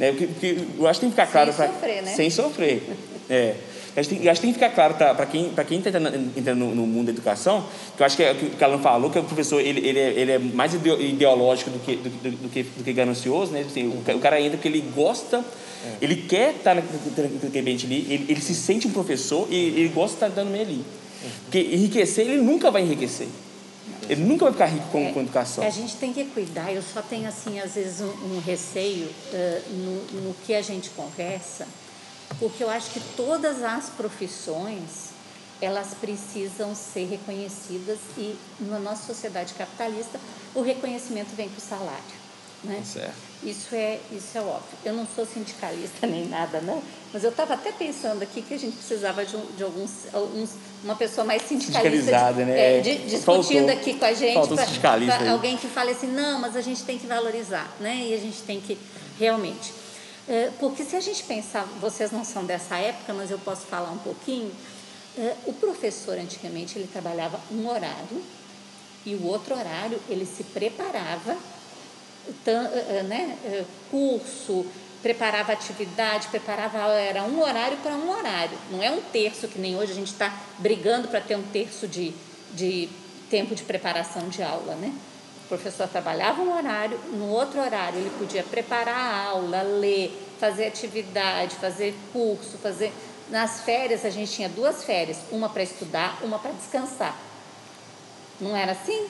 Né? Porque, porque eu acho que tem que ficar claro... Sem pra, sofrer, né? Sem sofrer, é. Eu acho que tem que ficar claro para quem está quem entrando no, no mundo da educação, que eu acho que é, o que o Alain falou, que o professor ele, ele, é, ele é mais ideológico do que, do, do, do que, do que ganancioso, né? Assim, uhum. o, o cara entra porque ele gosta, é. ele quer estar naquele ambiente ali, ele, ele se sente um professor e ele gosta de estar dando meio ali. Uhum. Porque enriquecer, ele nunca vai enriquecer. Ele nunca vai ficar rico com, é, com educação. A gente tem que cuidar, eu só tenho, assim, às vezes, um, um receio uh, no, no que a gente conversa, porque eu acho que todas as profissões, elas precisam ser reconhecidas e, na nossa sociedade capitalista, o reconhecimento vem com o salário. Né? Certo. Isso, é, isso é óbvio. Eu não sou sindicalista nem nada, não, mas eu estava até pensando aqui que a gente precisava de, um, de alguns, alguns, uma pessoa mais sindicalista de, né? é, de, discutindo faltou, aqui com a gente, pra, um pra alguém que fale assim, não, mas a gente tem que valorizar, né? E a gente tem que realmente... Porque se a gente pensar, vocês não são dessa época, mas eu posso falar um pouquinho, o professor antigamente ele trabalhava um horário e o outro horário ele se preparava, né, curso, preparava atividade, preparava aula, era um horário para um horário, não é um terço que nem hoje a gente está brigando para ter um terço de, de tempo de preparação de aula, né? O professor trabalhava um horário, no outro horário ele podia preparar a aula, ler, fazer atividade, fazer curso, fazer... Nas férias a gente tinha duas férias, uma para estudar, uma para descansar. Não era assim?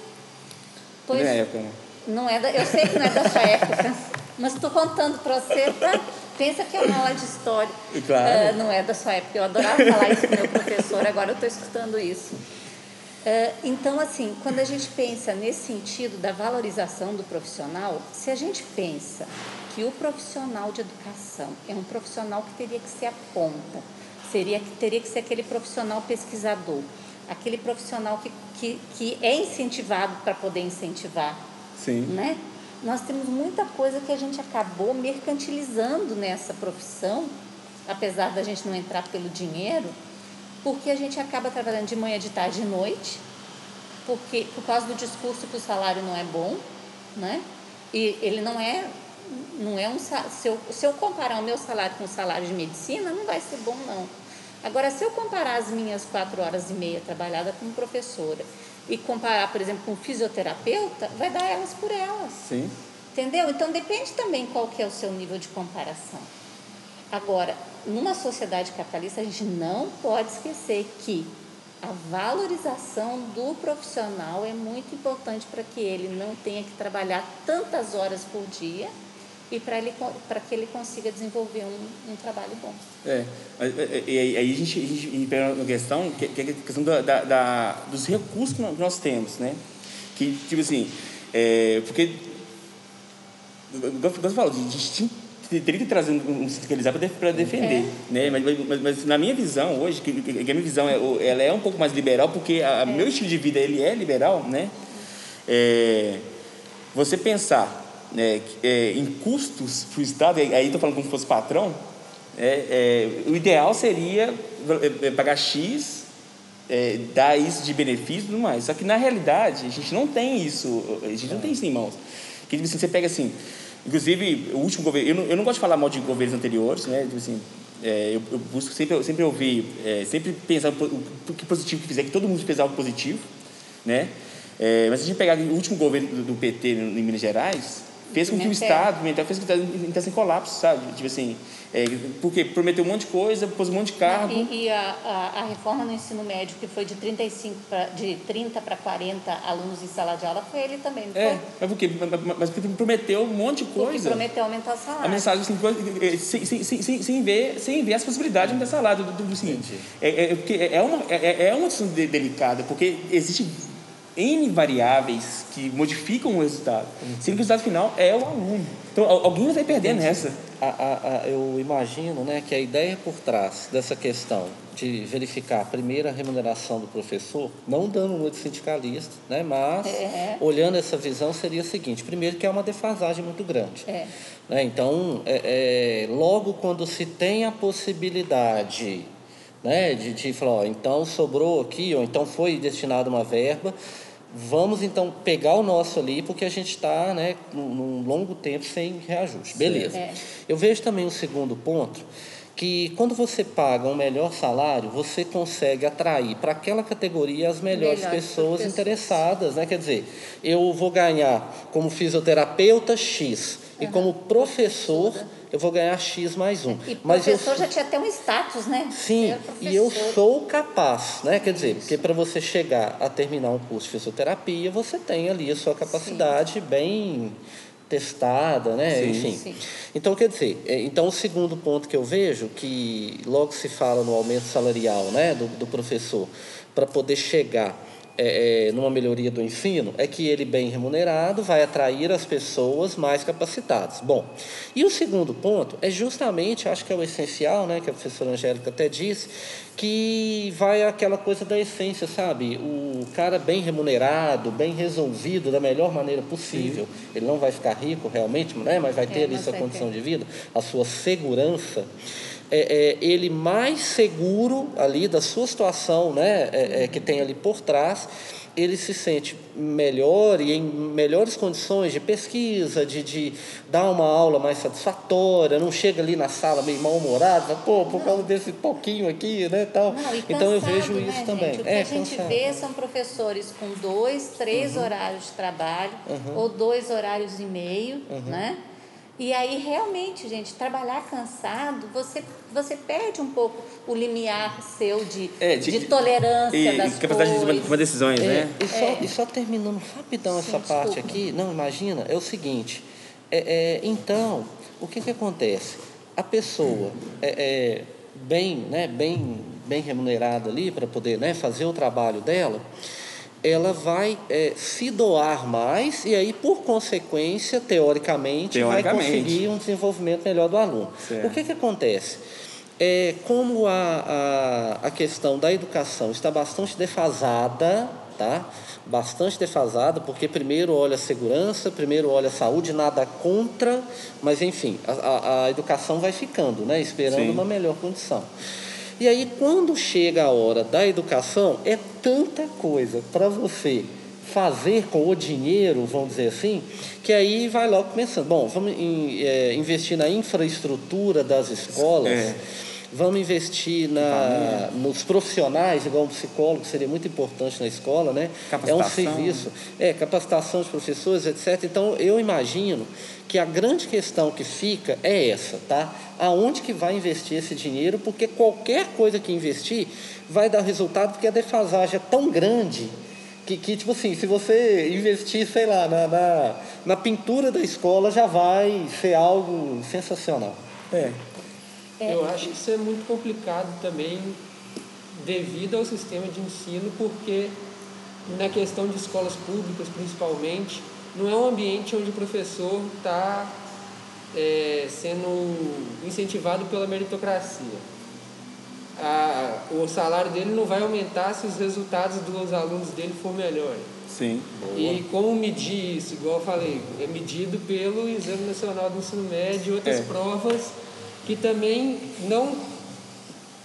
Pois não é, época, né? Não é da... Eu sei que não é da sua época, mas estou contando para você, tá? Pensa que é uma aula de história. Claro. Uh, não é da sua época, eu adorava falar isso com meu professor, agora eu estou escutando isso. Uh, então, assim, quando a gente pensa nesse sentido da valorização do profissional, se a gente pensa que o profissional de educação é um profissional que teria que ser a ponta, seria, teria que ser aquele profissional pesquisador, aquele profissional que, que, que é incentivado para poder incentivar, Sim. né? Nós temos muita coisa que a gente acabou mercantilizando nessa profissão, apesar da gente não entrar pelo dinheiro, porque a gente acaba trabalhando de manhã, de tarde e de noite, porque, por causa do discurso que o salário não é bom, né? E ele não é, não é um... Se eu, se eu comparar o meu salário com o salário de medicina, não vai ser bom, não. Agora, se eu comparar as minhas quatro horas e meia trabalhada como professora e comparar, por exemplo, com um fisioterapeuta, vai dar elas por elas. Sim. Entendeu? Então, depende também qual que é o seu nível de comparação. Agora, numa sociedade capitalista, a gente não pode esquecer que a valorização do profissional é muito importante para que ele não tenha que trabalhar tantas horas por dia e para ele, para que ele consiga desenvolver um, um trabalho bom. É, e aí a gente, a gente pega uma questão, que é a questão da, da, da, dos recursos que nós temos, né? Que, tipo assim, é, porque... Você falou, a gente teria que trazer um sindicalizado para defender, né? Mas, mas, mas na minha visão hoje, que, que a minha visão é, ela é um pouco mais liberal, porque o meu estilo de vida ele é liberal, né? É, você pensar, né, é, em custos para o Estado, aí estou falando como se fosse patrão, é, é, o ideal seria pagar X, é, dar isso de benefício e tudo mais. Só que na realidade a gente não tem isso, a gente não tem isso em mãos. Que assim, você pega assim, inclusive o último governo, eu não, eu não gosto de falar mal de governos anteriores, né? Assim, é, eu, eu busco sempre, sempre ouvir, é, sempre pensar o que positivo que fizer, que todo mundo fez algo positivo, né? É, mas se a gente pegar o último governo do, do P T em Minas Gerais, fez com que o Estado mental fez com que o Estado entrasse em colapso, sabe? Tipo assim, é, porque prometeu um monte de coisa, pôs um monte de cargo. E, e a, a, a reforma no ensino médio, que foi de, trinta e cinco pra, de trinta para quarenta alunos em sala de aula, foi ele também, não foi? É, mas porque, mas porque prometeu um monte de coisa. Porque prometeu aumentar o salário. A mensagem sem, sem, sem, sem, sem, ver, sem ver as possibilidades de aumentar o salário. Do, do, do seguinte, é, é, porque é uma é, é uma questão delicada, porque existe... N variáveis que modificam o resultado, sendo que o resultado final é o aluno. Então, alguém vai perdendo nessa. A, a, a, eu imagino, né, que a ideia por trás dessa questão de verificar primeiro a remuneração do professor, não dando muito sindicalista, né, mas é. olhando essa visão seria o seguinte, primeiro que é uma defasagem muito grande. É. Né, então, é, é, logo quando se tem a possibilidade... Né, de, de falar, ó, então sobrou aqui, ou então foi destinada uma verba, vamos então pegar o nosso ali, porque a gente está, né, num, num longo tempo sem reajuste. Sim. Beleza. É. Eu vejo também um segundo ponto, que quando você paga um melhor salário, você consegue atrair para aquela categoria as melhores, melhores pessoas, pessoas interessadas. Né? Quer dizer, eu vou ganhar como fisioterapeuta X uhum. e como professor... eu vou ganhar X mais um. E mas professor eu... já tinha até um status, né? Sim, e eu sou capaz, né? Quer dizer, isso. Porque para você chegar a terminar um curso de fisioterapia, você tem ali a sua capacidade Sim. bem testada, né? Sim. Enfim. Sim. Então, quer dizer, então o segundo ponto que eu vejo, que logo se fala no aumento salarial, né? do, do professor, para poder chegar... É, é, numa melhoria do ensino, é que ele bem remunerado vai atrair as pessoas mais capacitadas. Bom, e o segundo ponto é justamente, acho que é o essencial, né, que a professora Angélica até disse, que vai aquela coisa da essência, sabe? O cara bem remunerado, bem resolvido, da melhor maneira possível. Sim. Ele não vai ficar rico realmente, né, mas vai ter é, ali sua condição que... de vida, a sua segurança. É, é, ele mais seguro ali da sua situação, né, é, é, que tem ali por trás, ele se sente melhor e em melhores condições de pesquisa, de, de dar uma aula mais satisfatória, não chega ali na sala meio mal-humorada, pô, por causa desse pouquinho aqui, né, tal. Não, e cansado, então eu vejo isso, né, também. Gente? O que é, a gente cansado. vê são professores com dois, três uhum. horários de trabalho, uhum. ou dois horários e meio, uhum. né? E aí, realmente, gente, trabalhar cansado, você, você perde um pouco o limiar seu de, é, de, de tolerância e, das e capacidade coisas. de tomar decisões, é, né? E só, é. e só terminando rapidão Sim, essa desculpa. parte aqui, não, imagina, é o seguinte, é, é, então, o que que acontece? A pessoa é, é, bem, né, bem, bem remunerada ali para poder, né, fazer o trabalho dela, ela vai é, se doar mais e aí, por consequência, teoricamente, teoricamente. vai conseguir um desenvolvimento melhor do aluno. Certo. O que que acontece? É, como a, a, a questão da educação está bastante defasada, tá? Bastante defasada, porque primeiro olha a segurança, primeiro olha a saúde, nada contra, mas, enfim, a, a, a educação vai ficando, né? Esperando Sim. uma melhor condição. E aí, quando chega a hora da educação, é tanta coisa para você fazer com o dinheiro, vamos dizer assim, que aí vai logo começando. Bom, vamos in, é, investir na infraestrutura das escolas, é. Vamos investir na, nos profissionais, igual um psicólogo, seria muito importante na escola, né? Capacitação. É um serviço, é, capacitação de professores, etcétera. Então, eu imagino que a grande questão que fica é essa, tá? Aonde que vai investir esse dinheiro? Porque qualquer coisa que investir vai dar resultado, porque a defasagem é tão grande... Que, que, tipo assim, se você investir, sei lá, na, na, na pintura da escola, já vai ser algo sensacional. É. é. Eu acho que isso é muito complicado também devido ao sistema de ensino, porque na questão de escolas públicas, principalmente, não é um ambiente onde o professor está é, sendo incentivado pela meritocracia. A, o salário dele não vai aumentar se os resultados dos alunos dele for melhor. Sim. Boa. E como medir isso? Igual eu falei, é medido pelo Exame Nacional do Ensino Médio e outras é. provas que também não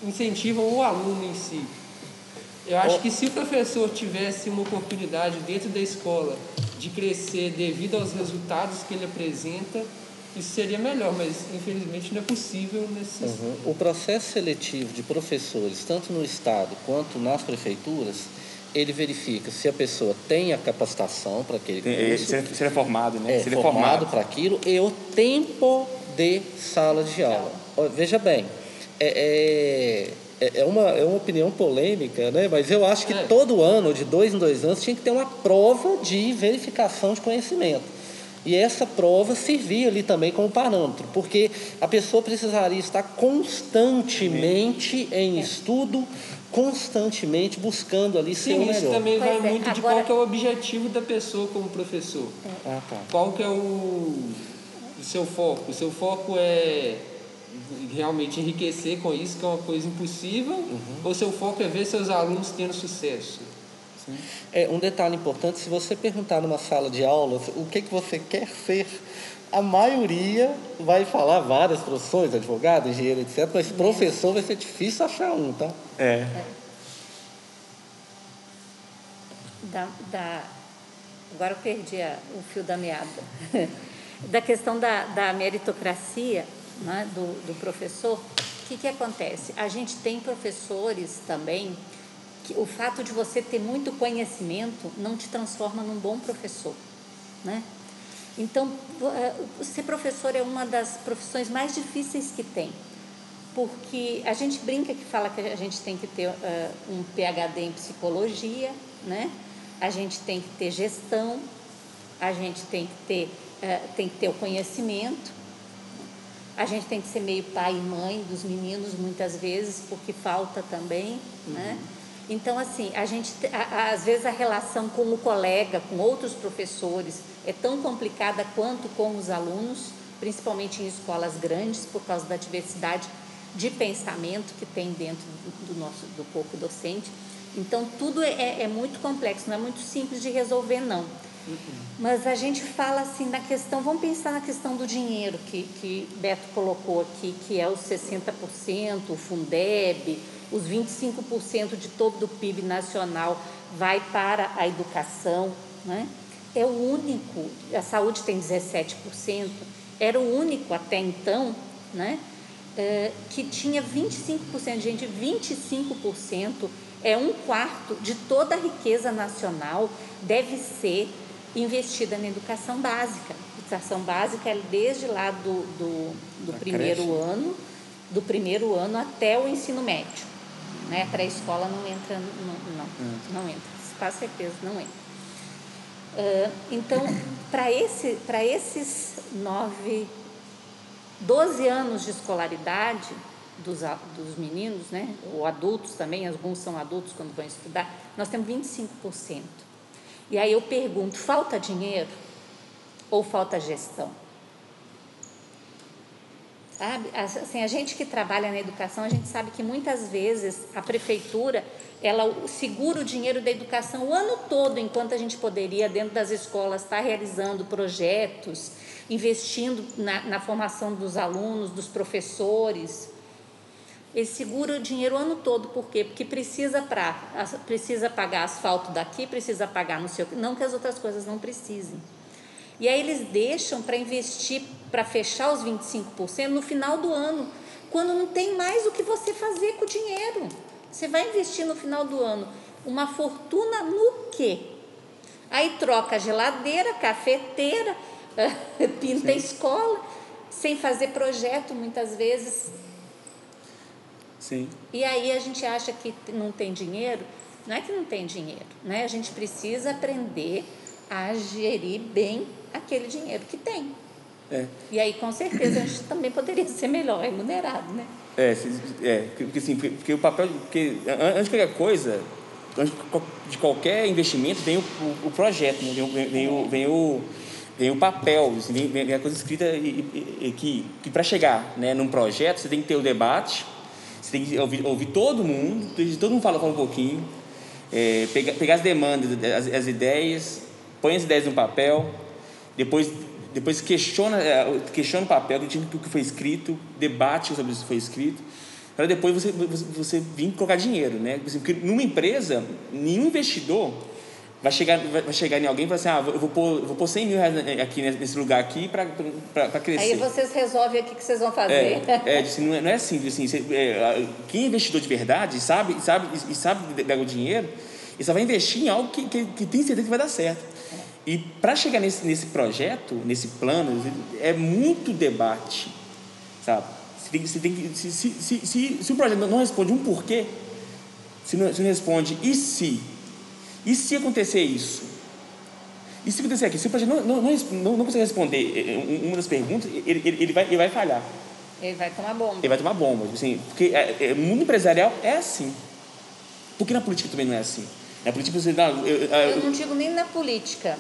incentivam o aluno em si. Eu acho o... que se o professor tivesse uma oportunidade dentro da escola de crescer devido aos resultados que ele apresenta, isso seria melhor, mas infelizmente não é possível nesse sistema. Uhum. O processo seletivo de professores, tanto no Estado quanto nas prefeituras, ele verifica se a pessoa tem a capacitação para aquele curso. Se ele é formado, né? É, se ele é formado, formado para aquilo, e o tempo de sala de aula. É. Veja bem, é, é, é, uma, é uma opinião polêmica, né? Mas eu acho que é. todo ano, de dois em dois anos, tinha que ter uma prova de verificação de conhecimento. E essa prova servia ali também como parâmetro, porque a pessoa precisaria estar constantemente em estudo, constantemente buscando ali ser o melhor. Sim, isso também vai muito de qual que é o objetivo da pessoa como professor. Ah, tá. Qual que é o seu foco? O seu foco é realmente enriquecer com isso, que é uma coisa impossível, uhum. ou seu foco é ver seus alunos tendo sucesso? É, um detalhe importante, se você perguntar numa sala de aula o que, que você quer ser, a maioria vai falar várias profissões, advogado, engenheiro, etcétera. Mas professor vai ser difícil achar um, tá? É. Da, da... Agora eu perdi a, o fio da meada. Da questão da, da meritocracia, né, do, do professor, o que, que acontece? A gente tem professores também... O fato de você ter muito conhecimento não te transforma num bom professor, né? Então, ser professor é uma das profissões mais difíceis que tem, porque a gente brinca que fala que a gente tem que ter uh, um P H D em psicologia, né? A gente tem que ter gestão, a gente tem que ter, uh, tem que ter o conhecimento, a gente tem que ser meio pai e mãe dos meninos muitas vezes, porque falta também, uhum. né? Então, assim, a gente, a, a, às vezes a relação com o colega, com outros professores, é tão complicada quanto com os alunos, principalmente em escolas grandes, por causa da diversidade de pensamento que tem dentro do nosso do corpo docente. Então, tudo é, é muito complexo, não é muito simples de resolver, não. Uhum. Mas a gente fala, assim, na questão... Vamos pensar na questão do dinheiro que, que Beto colocou aqui, que é os sessenta por cento, o Fundeb... Os vinte e cinco por cento de todo o P I B nacional vai para a educação, né? É o único, a saúde tem dezessete por cento, era o único até então, né? É, que tinha vinte e cinco por cento, gente, vinte e cinco por cento é um quarto de toda a riqueza nacional deve ser investida na educação básica. Educação básica é desde lá do, do, do primeiro creche. ano, do primeiro ano até o ensino médio. Né? Para a escola não entra, não, não, não entra, com certeza não entra. Uh, então, para esse, para esses nove, doze anos de escolaridade dos, dos meninos, né? Ou adultos também, alguns são adultos quando vão estudar, nós temos vinte e cinco por cento. E aí eu pergunto, falta dinheiro ou falta gestão? Sabe? Assim, a gente que trabalha na educação, a gente sabe que muitas vezes a prefeitura, ela segura o dinheiro da educação o ano todo, enquanto a gente poderia, dentro das escolas, estar realizando projetos, investindo na, na formação dos alunos, dos professores. Ele segura o dinheiro o ano todo, por quê? Porque precisa, pra, precisa pagar asfalto daqui, precisa pagar não sei o que, não que as outras coisas não precisem. E aí eles deixam para investir, para fechar os vinte e cinco por cento no final do ano. quando não tem mais o que você fazer com o dinheiro. Você vai investir no final do ano uma fortuna no quê? Aí troca geladeira, cafeteira, pinta a escola, sem fazer projeto muitas vezes. Sim. E aí a gente acha que não tem dinheiro. Não é que não tem dinheiro, né? A gente precisa aprender a gerir bem aquele dinheiro que tem. É. E aí, com certeza, a gente também poderia ser melhor remunerado, né? É, é porque, assim, porque, porque o papel... Porque, antes de qualquer coisa, antes de qualquer investimento, vem o, o, o projeto, né? vem, vem, vem, o, vem, o, vem o papel, assim, vem, vem a coisa escrita e, e, que, que para chegar, né, num projeto, você tem que ter o debate, você tem que ouvir, ouvir todo mundo, todo mundo fala, fala um pouquinho, é, pegar, pegar as demandas, as, as ideias, põe as ideias no papel, depois... Depois questiona, questiona o papel, o que foi escrito, debate sobre o que foi escrito, para depois você, você, você vir colocar dinheiro, né? Porque numa empresa, nenhum investidor vai chegar, vai chegar em alguém e falar assim, ah, eu vou pôr, vou pôr cem mil reais aqui, nesse lugar aqui para crescer. Aí vocês resolvem o que vocês vão fazer. É, é assim, não, é, não é assim. assim você, é, quem é investidor de verdade sabe, sabe, e sabe pegar o dinheiro, e só vai investir em algo que, que, que tem certeza que vai dar certo. E para chegar nesse, nesse projeto, nesse plano, é muito debate, sabe? Você tem, você tem, se, se, se, se, se o projeto não responde um porquê, se não, se não responde e se? E se acontecer isso? E se acontecer aquilo? Se o projeto não, não, não, não consegue responder uma das perguntas, ele, ele, ele, vai, ele vai falhar. Ele vai tomar bomba. Ele vai tomar bomba. Assim, porque é, é, o mundo empresarial é assim. Porque na política também não é assim. Na política, você dá, eu, eu, eu não digo nem na política,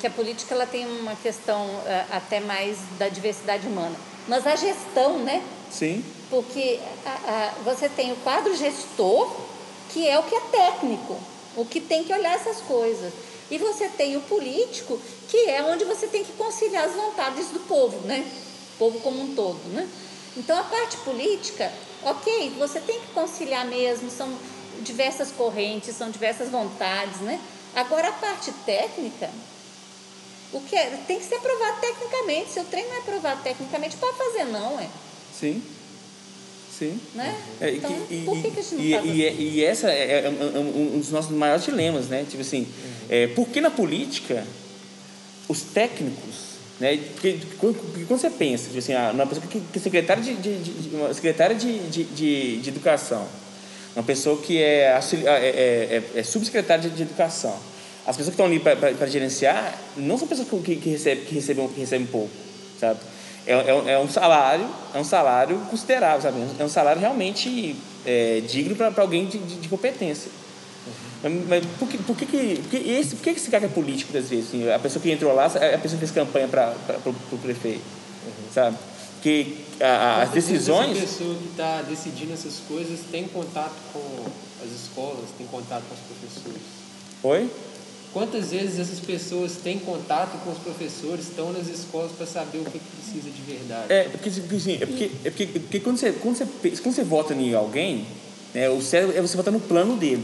que a política ela tem uma questão até mais da diversidade humana, mas a gestão, né? Sim. Porque a, a, você tem o quadro gestor, que é o que é técnico, o que tem que olhar essas coisas. E você tem o político, que é onde você tem que conciliar as vontades do povo, né? O povo como um todo, né? Então, a parte política, ok, você tem que conciliar mesmo, são... diversas correntes, são diversas vontades, né? Agora, a parte técnica, o que é, tem que ser aprovado tecnicamente. Se o trem não é aprovado tecnicamente, pode fazer não, é? Sim, sim. Né? É, então, e, por que, que a gente não e, faz e, assim? E, e essa é um dos nossos maiores dilemas, né? Tipo assim, uhum. é, por que na política, os técnicos, né? Porque quando você pensa, tipo assim, uma pessoa que é secretária de, de, de, uma secretária de, de, de, de educação, uma pessoa que é, é, é, é subsecretária de, de educação. As pessoas que estão ali para gerenciar não são pessoas que, que, recebem, que, recebem, que recebem pouco, sabe? É, é, é um salário, é um salário considerável, sabe? É um salário realmente é, digno para alguém de, de, de competência. Uhum. Mas, mas por que, por que, que, por que esse, por que esse cara é político, às vezes? Assim, a pessoa que entrou lá, a pessoa que fez campanha para o prefeito, uhum. sabe? Que a, as decisões... A pessoa que está decidindo essas coisas tem contato com as escolas, tem contato com os professores. Oi? Quantas vezes essas pessoas têm contato com os professores, estão nas escolas para saber o que precisa de verdade? É, porque, assim, é porque, é porque, porque quando, você, quando, você, quando você vota em alguém, né, o certo é você votar no plano dele.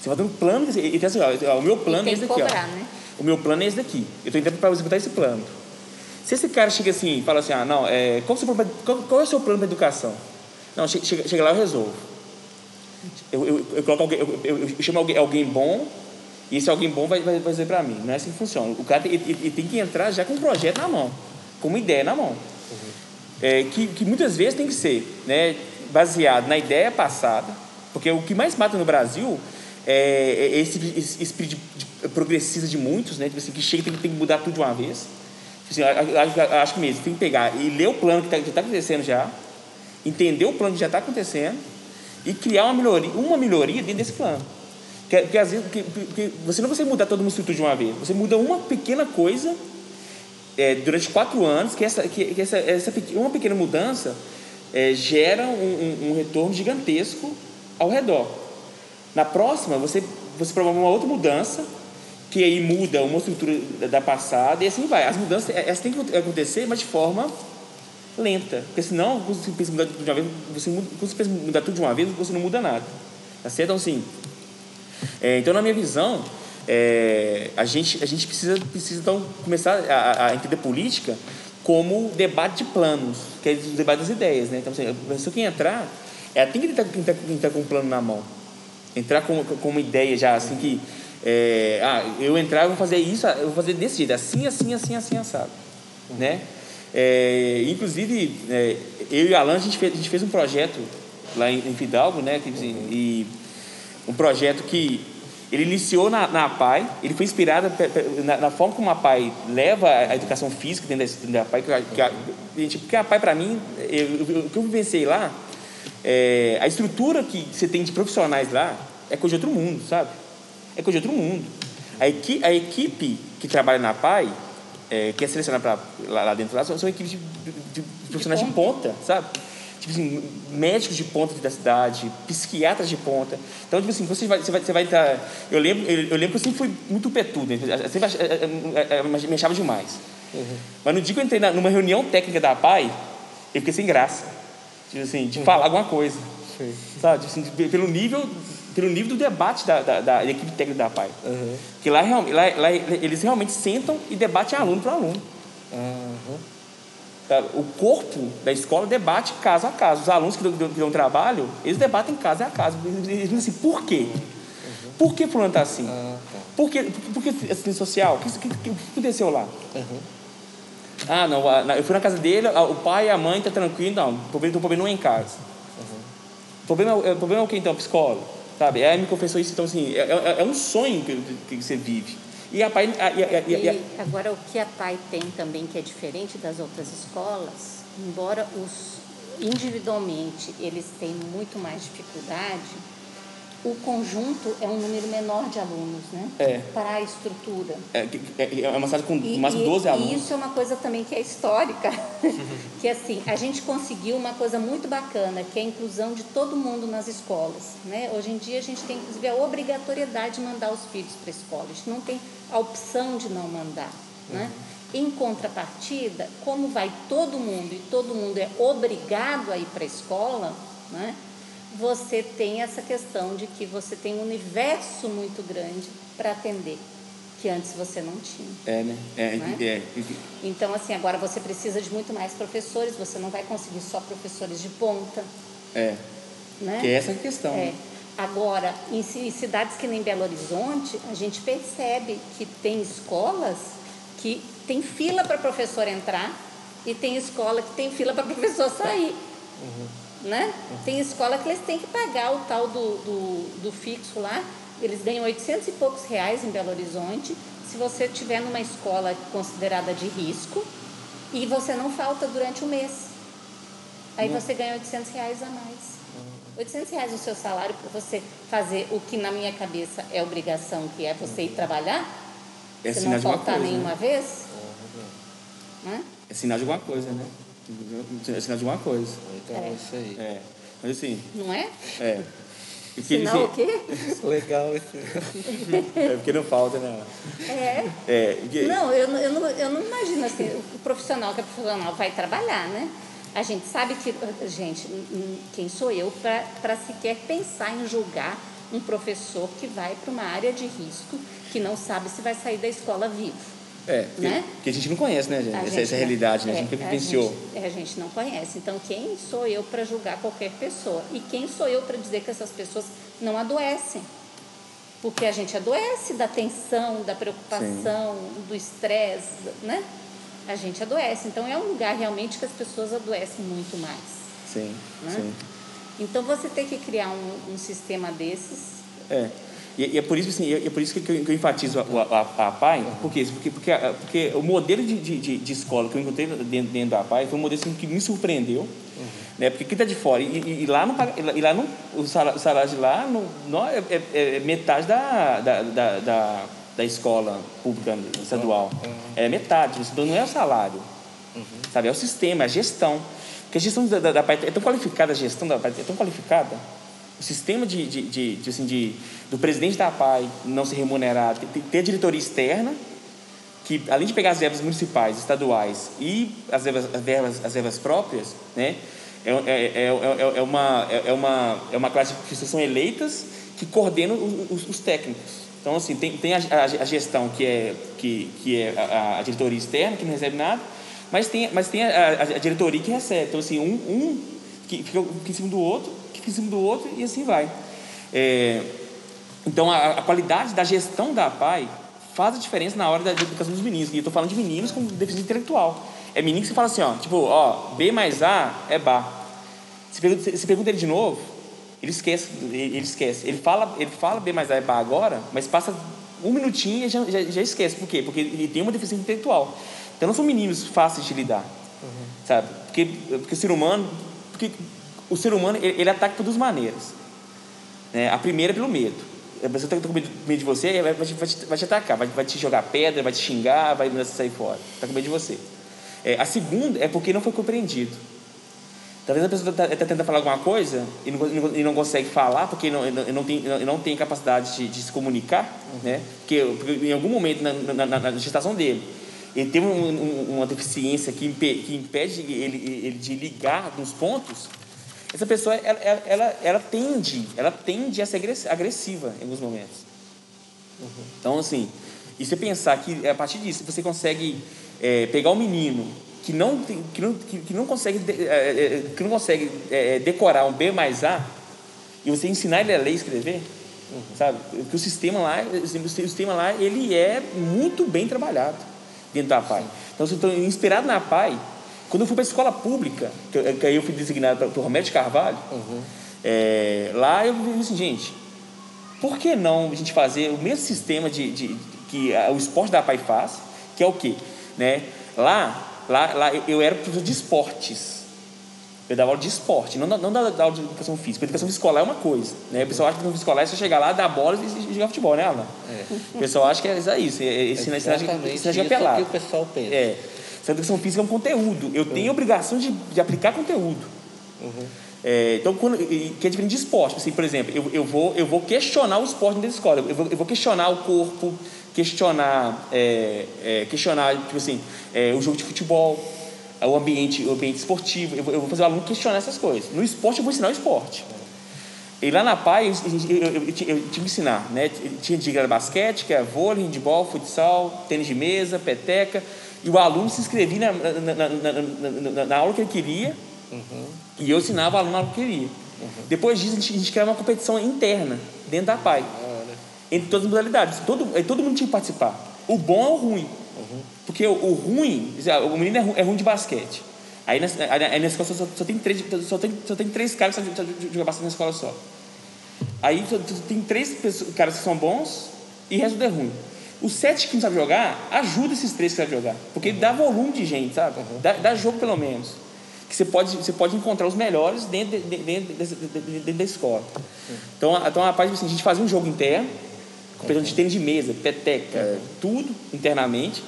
Você vota no plano... Ele tá assim, ó, o meu plano é esse daqui. Cobrar, ó. Né? O meu plano é esse daqui. Eu estou entrando para você votar esse plano. Se esse cara chega assim e fala assim, ah, não, é, qual, o seu, qual, qual é o seu plano para educação? Não, chega, chega lá e eu resolvo. Eu, eu, eu, coloco alguém, eu, eu, eu chamo alguém, alguém bom e esse alguém bom vai, vai, vai fazer para mim. Não é assim que funciona. O cara ele, ele tem que entrar já com um projeto na mão, com uma ideia na mão. Uhum. É, que, que muitas vezes tem que ser, né, baseado na ideia passada, porque o que mais mata no Brasil é esse, esse, esse de, de, progressista de muitos, né, tipo assim, que chega e tem, tem que mudar tudo de uma vez. Assim, acho, acho que mesmo, tem que pegar e ler o plano que tá, já está acontecendo já, entender o plano que já está acontecendo e criar uma melhoria, uma melhoria dentro desse plano. Porque, porque às vezes que, porque você não consegue mudar toda uma estrutura de uma vez, você muda uma pequena coisa é, durante quatro anos, que essa, que, que essa, essa uma pequena mudança é, gera um, um, um retorno gigantesco ao redor. Na próxima, você, você promove uma outra mudança, que aí muda uma estrutura da passada e assim vai. As mudanças elas têm que acontecer, mas de forma lenta. Porque senão, quando você pensa em mudar tudo de uma vez, você muda, quando você pensa em mudar tudo de uma vez, você não muda nada. Tá certo? Então, assim, é, então na minha visão, é, a gente, a gente precisa, precisa então, começar a, a entender política como debate de planos, que é o debate das ideias, né? Então, assim, a pessoa que entrar, ela tem que entrar, entrar, entrar com um plano na mão, entrar com, com uma ideia já, assim, que é, ah, eu entrar, eu vou fazer isso, eu vou fazer desse jeito, assim, assim, assim, assim, assado, uhum. né? É, inclusive, é, eu e o Alain, a gente fez, a gente fez um projeto lá em, em Fidalgo, né? Que, assim, uhum. E um projeto que ele iniciou na, na A P A I, ele foi inspirado na, na forma como a A P A I leva a educação física dentro da A P A I, que a, que, porque a A P A I, para mim, eu, o que eu vivenciei lá, é, a estrutura que você tem de profissionais lá é coisa de outro mundo, sabe? É coisa de outro mundo. A, equi, a equipe que trabalha na A P A I, é, que é selecionada pra, lá, lá dentro, lá, são, são equipes de, de, de profissionais de ponta, de ponta, sabe? Tipo assim, médicos de ponta da cidade, psiquiatras de ponta. Então, tipo assim, você vai, você vai, você vai entrar... Eu lembro, eu, eu lembro que eu sempre fui muito petudo, né? Eu sempre ach, eu, eu, eu me achava demais. Uhum. Mas no dia que eu entrei na, numa reunião técnica da A P A I, eu fiquei sem graça, tipo assim, de uhum. falar alguma coisa. Sim. Sabe? Tipo assim, de, pelo, nível, pelo nível do debate da, da, da, da equipe técnica da A P A I. Uhum. Porque lá, lá, lá eles realmente sentam e debatem aluno para aluno. Uhum. O corpo da escola debate caso a caso. Os alunos que dão, que dão trabalho, eles debatem caso a caso. Eles dizem assim, por quê? Uhum. Por que fulano está assim? Ah, tá. Por que assistência social? O que, que, que aconteceu lá? Uhum. Ah, não, eu fui na casa dele, o pai e a mãe estão tá tranquilos. Não, o problema não é em casa. Uhum. O, problema, o problema é o que, então? Psicólogo. Sabe? Aí me confessou isso. Então, assim, é, é, é um sonho que, que você vive. E a P A I... A, a, a, a, a... Agora, o que a P A I tem também, que é diferente das outras escolas, embora os, individualmente eles têm muito mais dificuldade, o conjunto é um número menor de alunos, né? É. Para a estrutura. É, é, é uma sala com e, mais de doze alunos. E isso é uma coisa também que é histórica. Que, assim, a gente conseguiu uma coisa muito bacana, que é a inclusão de todo mundo nas escolas, né? Hoje em dia, a gente tem, inclusive, a obrigatoriedade de mandar os filhos para a escola. A gente não tem a opção de não mandar, uhum. né? Em contrapartida, como vai todo mundo e todo mundo é obrigado a ir para a escola, né? Você tem essa questão de que você tem um universo muito grande para atender, que antes você não tinha. É, né? É, né? É. Então, assim, agora você precisa de muito mais professores, você não vai conseguir só professores de ponta. É, né? Que é essa a questão. É. Né? Agora, em cidades que nem Belo Horizonte, a gente percebe que tem escolas que tem fila para professor entrar e tem escola que tem fila para professor sair. Uhum. Né? Tem escola que eles têm que pagar o tal do, do, do fixo lá. Eles ganham oitocentos e poucos reais em Belo Horizonte se você estiver numa escola considerada de risco e você não falta durante um mês. Aí você ganha oitocentos reais a mais. oitocentos reais o seu salário para você fazer o que na minha cabeça é obrigação, que é você ir trabalhar, é você não faltar nenhuma vez, né? É sinal de alguma coisa, né? É sinal de alguma coisa. Então, é isso aí. É. Mas assim. Não é? É. Sinal o quê? Legal esse. É porque não falta, né? É. É porque... Não, eu, eu não, eu não imagino assim. O profissional que é profissional vai trabalhar, né? A gente sabe que. Gente, quem sou eu para sequer pensar em julgar um professor que vai para uma área de risco que não sabe se vai sair da escola vivo. É, né? Porque a gente não conhece, né, gente? Essa, gente essa não, realidade, né? É, a gente vivenciou. A, a gente não conhece. Então, quem sou eu para julgar qualquer pessoa? E quem sou eu para dizer que essas pessoas não adoecem? Porque a gente adoece da tensão, da preocupação, sim, do estresse, né? A gente adoece. Então, é um lugar realmente que as pessoas adoecem muito mais. Sim, né? Sim. Então, você tem que criar um, um sistema desses... É. E é por isso, assim, é por isso que, eu, que eu enfatizo a, a, a APAI, por quê? Porque, porque, porque o modelo de, de, de escola que eu encontrei dentro, dentro da APAI foi um modelo assim, que me surpreendeu, uhum. né? Porque quem está de fora, e, e lá, não, e lá não, o salário de lá não, não é, é, é metade da, da, da, da, da escola pública estadual, uhum. é metade, então não é o salário, uhum. sabe? É o sistema, é a gestão, porque a gestão da, da, da APAI é tão qualificada, a gestão da APAI é tão qualificada. O sistema de, de, de, de, assim, de, do presidente da APAI não ser remunerado, ter, ter a diretoria externa, que além de pegar as verbas municipais, estaduais e as verbas, as verbas, as verbas próprias, né, é, é, é, é, uma, é, uma, é uma classe que são eleitas que coordenam os, os, os técnicos. Então, assim, tem, tem a, a, a gestão que é, que, que é a, a diretoria externa, que não recebe nada, Mas tem, mas tem a, a, a diretoria que recebe. Então, assim, um, um que fica em cima do outro, que fica em cima do outro e assim vai. É, então, a, a qualidade da gestão da APAI faz a diferença na hora da educação dos meninos. E eu estou falando de meninos com deficiência intelectual. É menino que você fala assim, ó, tipo, ó, B mais A é bar. Você pergunta, você pergunta ele de novo, ele esquece. Ele, ele esquece. Ele fala, ele fala B mais A é bar agora, mas passa um minutinho e já, já, já esquece. Por quê? Porque ele tem uma deficiência intelectual. Então, não são meninos fáceis de lidar, uhum. sabe? Porque, porque o ser humano, porque o ser humano ele, ele ataca de todas as maneiras. Né? A primeira é pelo medo. A pessoa está com medo de você, vai, vai, vai, te, vai te atacar, vai, vai te jogar pedra, vai te xingar, vai sair fora. Está com medo de você. É, a segunda é porque não foi compreendido. Talvez a pessoa está tá tentando falar alguma coisa e não, não, e não consegue falar porque não, não, tem, não tem capacidade de, de se comunicar, uhum. né? Porque, porque em algum momento na, na, na, na gestação dele, ele tem um, um, uma deficiência que impede, que impede ele, ele de ligar nos pontos. Essa pessoa ela, ela, ela, ela, tende, ela tende a ser agressiva em alguns momentos. Uhum. Então, assim, e você pensar que a partir disso você consegue é, pegar um menino que não, que não, que não consegue, é, que não consegue é, decorar um B mais A e você ensinar ele a ler e escrever, uhum. sabe? Porque o sistema lá, o sistema lá ele é muito bem trabalhado dentro da APAI. Então, eu estou inspirado na APAI. Quando eu fui para a escola pública, que eu, que eu fui designado para o Romeu de Carvalho, uhum. é, lá eu vi assim, gente, por que não a gente fazer o mesmo sistema de, de, de, que a, o esporte da APAI faz, que é o quê? Né? Lá, lá, lá eu, eu era professor de esportes. Eu dava aula de esporte, não, não dava aula de educação física. Porque educação escolar é uma coisa, né? O pessoal acha que educação escolar é só chegar lá, dar bola e jogar futebol, né, Alain? É. O pessoal acha que é isso aí, ensinar a jogar pelado. É o que o pessoal pensa. É. A educação física é um conteúdo. Eu tenho a obrigação de, de aplicar conteúdo. Uhum. É, então, quando, que é diferente de esporte. Assim, por exemplo, eu, eu, vou, eu vou questionar o esporte dentro da escola. Eu vou, eu vou questionar o corpo, questionar, é, é, questionar tipo assim, é, o jogo de futebol, o ambiente, o ambiente esportivo. Eu vou, eu vou fazer o aluno questionar essas coisas. No esporte, eu vou ensinar o esporte. E lá na APAI, eu, eu, eu, eu, eu tinha que ensinar. Né? Tinha de basquete, que era vôlei, handebol, futsal, tênis de mesa, peteca. E o aluno se inscrevia na, na, na, na, na, na aula que ele queria, uhum. e eu ensinava o aluno na aula que ele queria. Uhum. Depois disso, a gente, a gente criava uma competição interna, dentro da APAI, uhum. entre todas as modalidades. Todo, todo mundo tinha que participar. O bom é o ruim. Uhum. Porque o, o ruim, o menino é ruim, é ruim de basquete. Aí na, aí na escola só, só, tem três, só, tem, só tem três caras que jogam basquete na escola só. Aí só, tem três pessoas, caras que são bons e o resto é ruim. Os sete que não sabem jogar, ajuda esses três que sabem jogar. Porque uhum. dá volume de gente, sabe? Uhum. Dá, dá jogo, pelo menos. Que você pode, você pode encontrar os melhores dentro, de, dentro, de, dentro da escola. Uhum. Então, então, a parte assim, a gente fazia um jogo interno, competição de tênis de mesa, peteca, uhum. tudo internamente.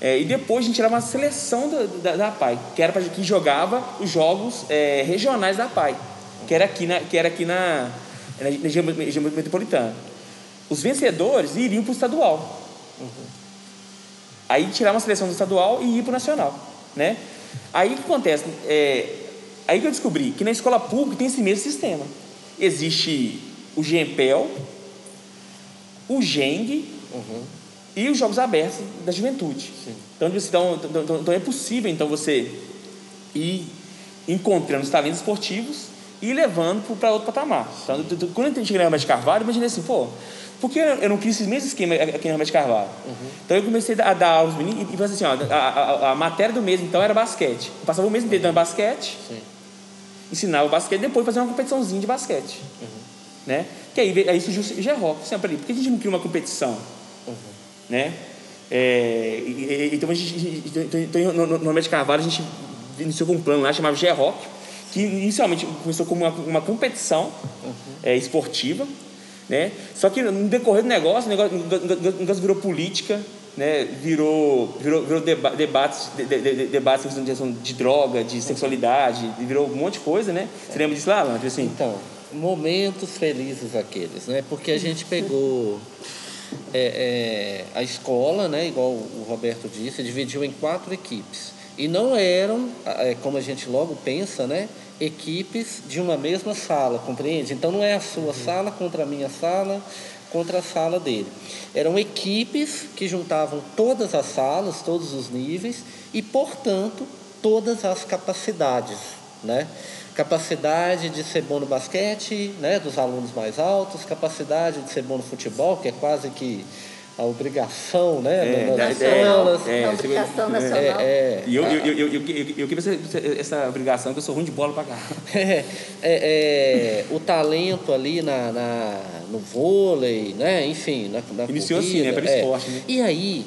É, e depois a gente tirava uma seleção da, da, da APAI, que era para que jogava os jogos é, regionais da APAI, que era aqui na, que era aqui na, na, na região metropolitana. Os vencedores iriam para o estadual. Uhum. Aí tirar uma seleção do estadual e ir pro nacional, né? Aí o que acontece? É, aí que eu descobri que na escola pública tem esse mesmo sistema. Existe o Gempel, o G E N G uhum. e os Jogos Abertos da Juventude. Sim. Então, então, então, então é possível então, você ir encontrando os talentos esportivos e ir levando para outro patamar. Então, quando eu cheguei na Romeu de Carvalho, eu imaginei assim, pô, porque eu não quis esse mesmo esquema aqui na Romeu de Carvalho. Uhum. Então eu comecei a dar aos meninos e falei assim, ó, a, a, a matéria do mês então era basquete. Eu passava o mês inteiro dando basquete, sim. ensinava o basquete, depois fazia uma competiçãozinha de basquete. Uhum. Né? Que aí, aí surgiu o G-Rock, sempre ali, por que a gente não cria uma competição? Uhum. Né? É, e, e, então, a gente, então no, no Romeu de Carvalho a gente iniciou com um plano lá, chamava G-Rock, que inicialmente começou como uma, uma competição uhum. é, esportiva. Né? Só que no decorrer do negócio, o negócio, o negócio virou política, né? virou, virou, virou deba- debates, de, de, de, debates de droga, de sexualidade, virou um monte de coisa, né? Você é. lembra disso lá, Alain? Assim? Então, momentos felizes aqueles, né? Porque a gente pegou é, é, a escola, né? Igual o Roberto disse, dividiu em quatro equipes. E não eram, como a gente logo pensa, né? Equipes de uma mesma sala, compreende? Então, não é a sua uhum. sala contra a minha sala, contra a sala dele. Eram equipes que juntavam todas as salas, todos os níveis e, portanto, todas as capacidades, né? Capacidade de ser bom no basquete, né, dos alunos mais altos, capacidade de ser bom no futebol, que é quase que a obrigação, né, é, das salas. É, é, a obrigação nacional. É, é, e eu, eu, eu, eu, eu, eu queria essa obrigação, que eu sou ruim de bola pra cá. É, é, é, o talento ali na, na, no vôlei, né, enfim, na, na Iniciou corrida, assim, né, pelo é. esporte. Né? E aí,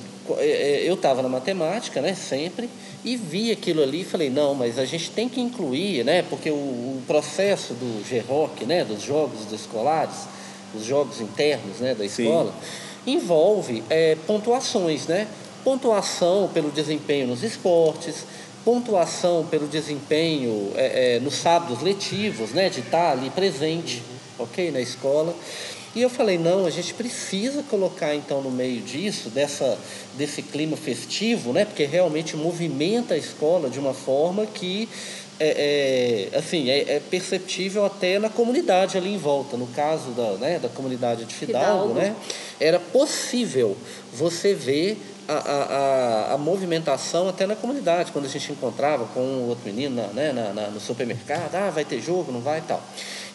eu estava na matemática, né, sempre, e vi aquilo ali e falei, não, mas a gente tem que incluir, né, porque o, o processo do G-Rock, né, dos jogos dos escolares, os jogos internos, né, da escola, sim, envolve é, pontuações, né? Pontuação pelo desempenho nos esportes, pontuação pelo desempenho é, é, nos sábados letivos, né? De estar ali presente, ok? Na escola. E eu falei, não, a gente precisa colocar, então, no meio disso, dessa, desse clima festivo, né? Porque realmente movimenta a escola de uma forma que, é, é, assim, é, é perceptível até na comunidade ali em volta. No caso da, né, da comunidade de Fidalgo, Fidalgo. né? Era possível você ver a, a, a, a movimentação até na comunidade, quando a gente encontrava com um outro menino na, né, na, na, no supermercado, ah, vai ter jogo, não vai e tal.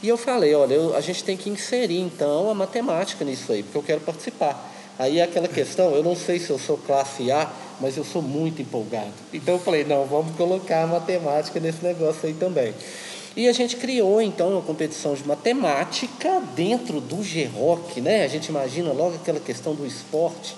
E eu falei, olha, eu, a gente tem que inserir, então, a matemática nisso aí, porque eu quero participar. Aí aquela questão, eu não sei se eu sou classe A, mas eu sou muito empolgado. Então eu falei, não, vamos colocar a matemática nesse negócio aí também. E a gente criou, então, uma competição de matemática dentro do G-Rock, né? A gente imagina logo aquela questão do esporte.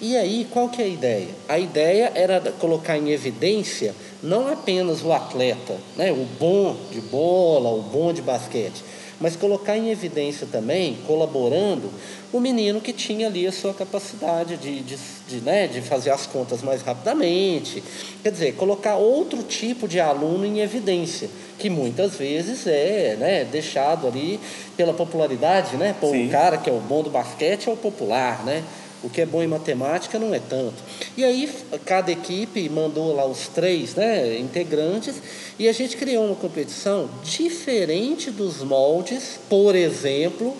E aí, qual que é a ideia? A ideia era colocar em evidência não apenas o atleta, né? O bom de bola, o bom de basquete, mas colocar em evidência também, colaborando, o menino que tinha ali a sua capacidade de, de, de, né, de fazer as contas mais rapidamente. Quer dizer, colocar outro tipo de aluno em evidência, que muitas vezes é, né, deixado ali pela popularidade, né? Pô, o cara que é o bom do basquete é o popular, né? O que é bom em matemática não é tanto. E aí, cada equipe mandou lá os três, né, integrantes, e a gente criou uma competição diferente dos moldes, por exemplo,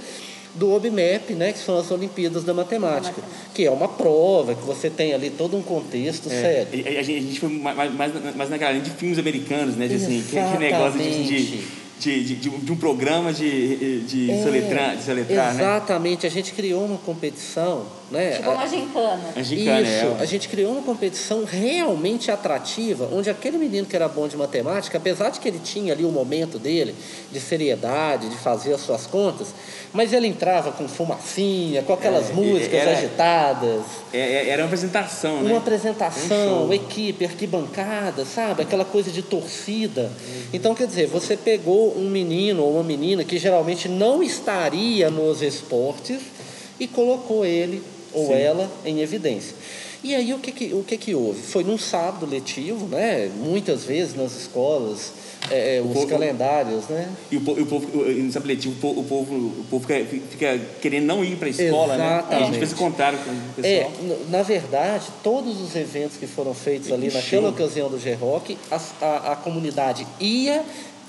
do O B M E P, né, que são as Olimpíadas da Matemática, que é uma prova, que você tem ali todo um contexto é, sério. E, a, gente, a gente foi mais, mais, mais naquela linha de filmes americanos, né, de, assim, que negócio de... de... De, de, de um programa de, de, é, soletrar, de soletrar, exatamente, né? A gente criou uma competição, né? Tipo uma gincana. A gincana. Isso, é, a gente criou uma competição realmente atrativa, onde aquele menino que era bom de matemática, apesar de que ele tinha ali o momento dele de seriedade, de fazer as suas contas, mas ele entrava com fumacinha, com aquelas é, músicas era, agitadas. Era uma apresentação, uma né? Uma apresentação, um equipe, arquibancada, sabe? Aquela coisa de torcida. Uhum. Então, quer dizer, você pegou um menino ou uma menina que geralmente não estaria nos esportes e colocou ele ou sim, ela em evidência. E aí o que que, o que que houve? Foi num sábado letivo, né? Muitas vezes nas escolas, é, os povo, calendários, né? E o, o povo, no sábado letivo, o povo, o povo fica, fica querendo não ir para a escola, exatamente, né? Aí a gente fez o contrário com o pessoal. É, na verdade, todos os eventos que foram feitos ali naquela ocasião do G-Rock, a, a, a comunidade ia,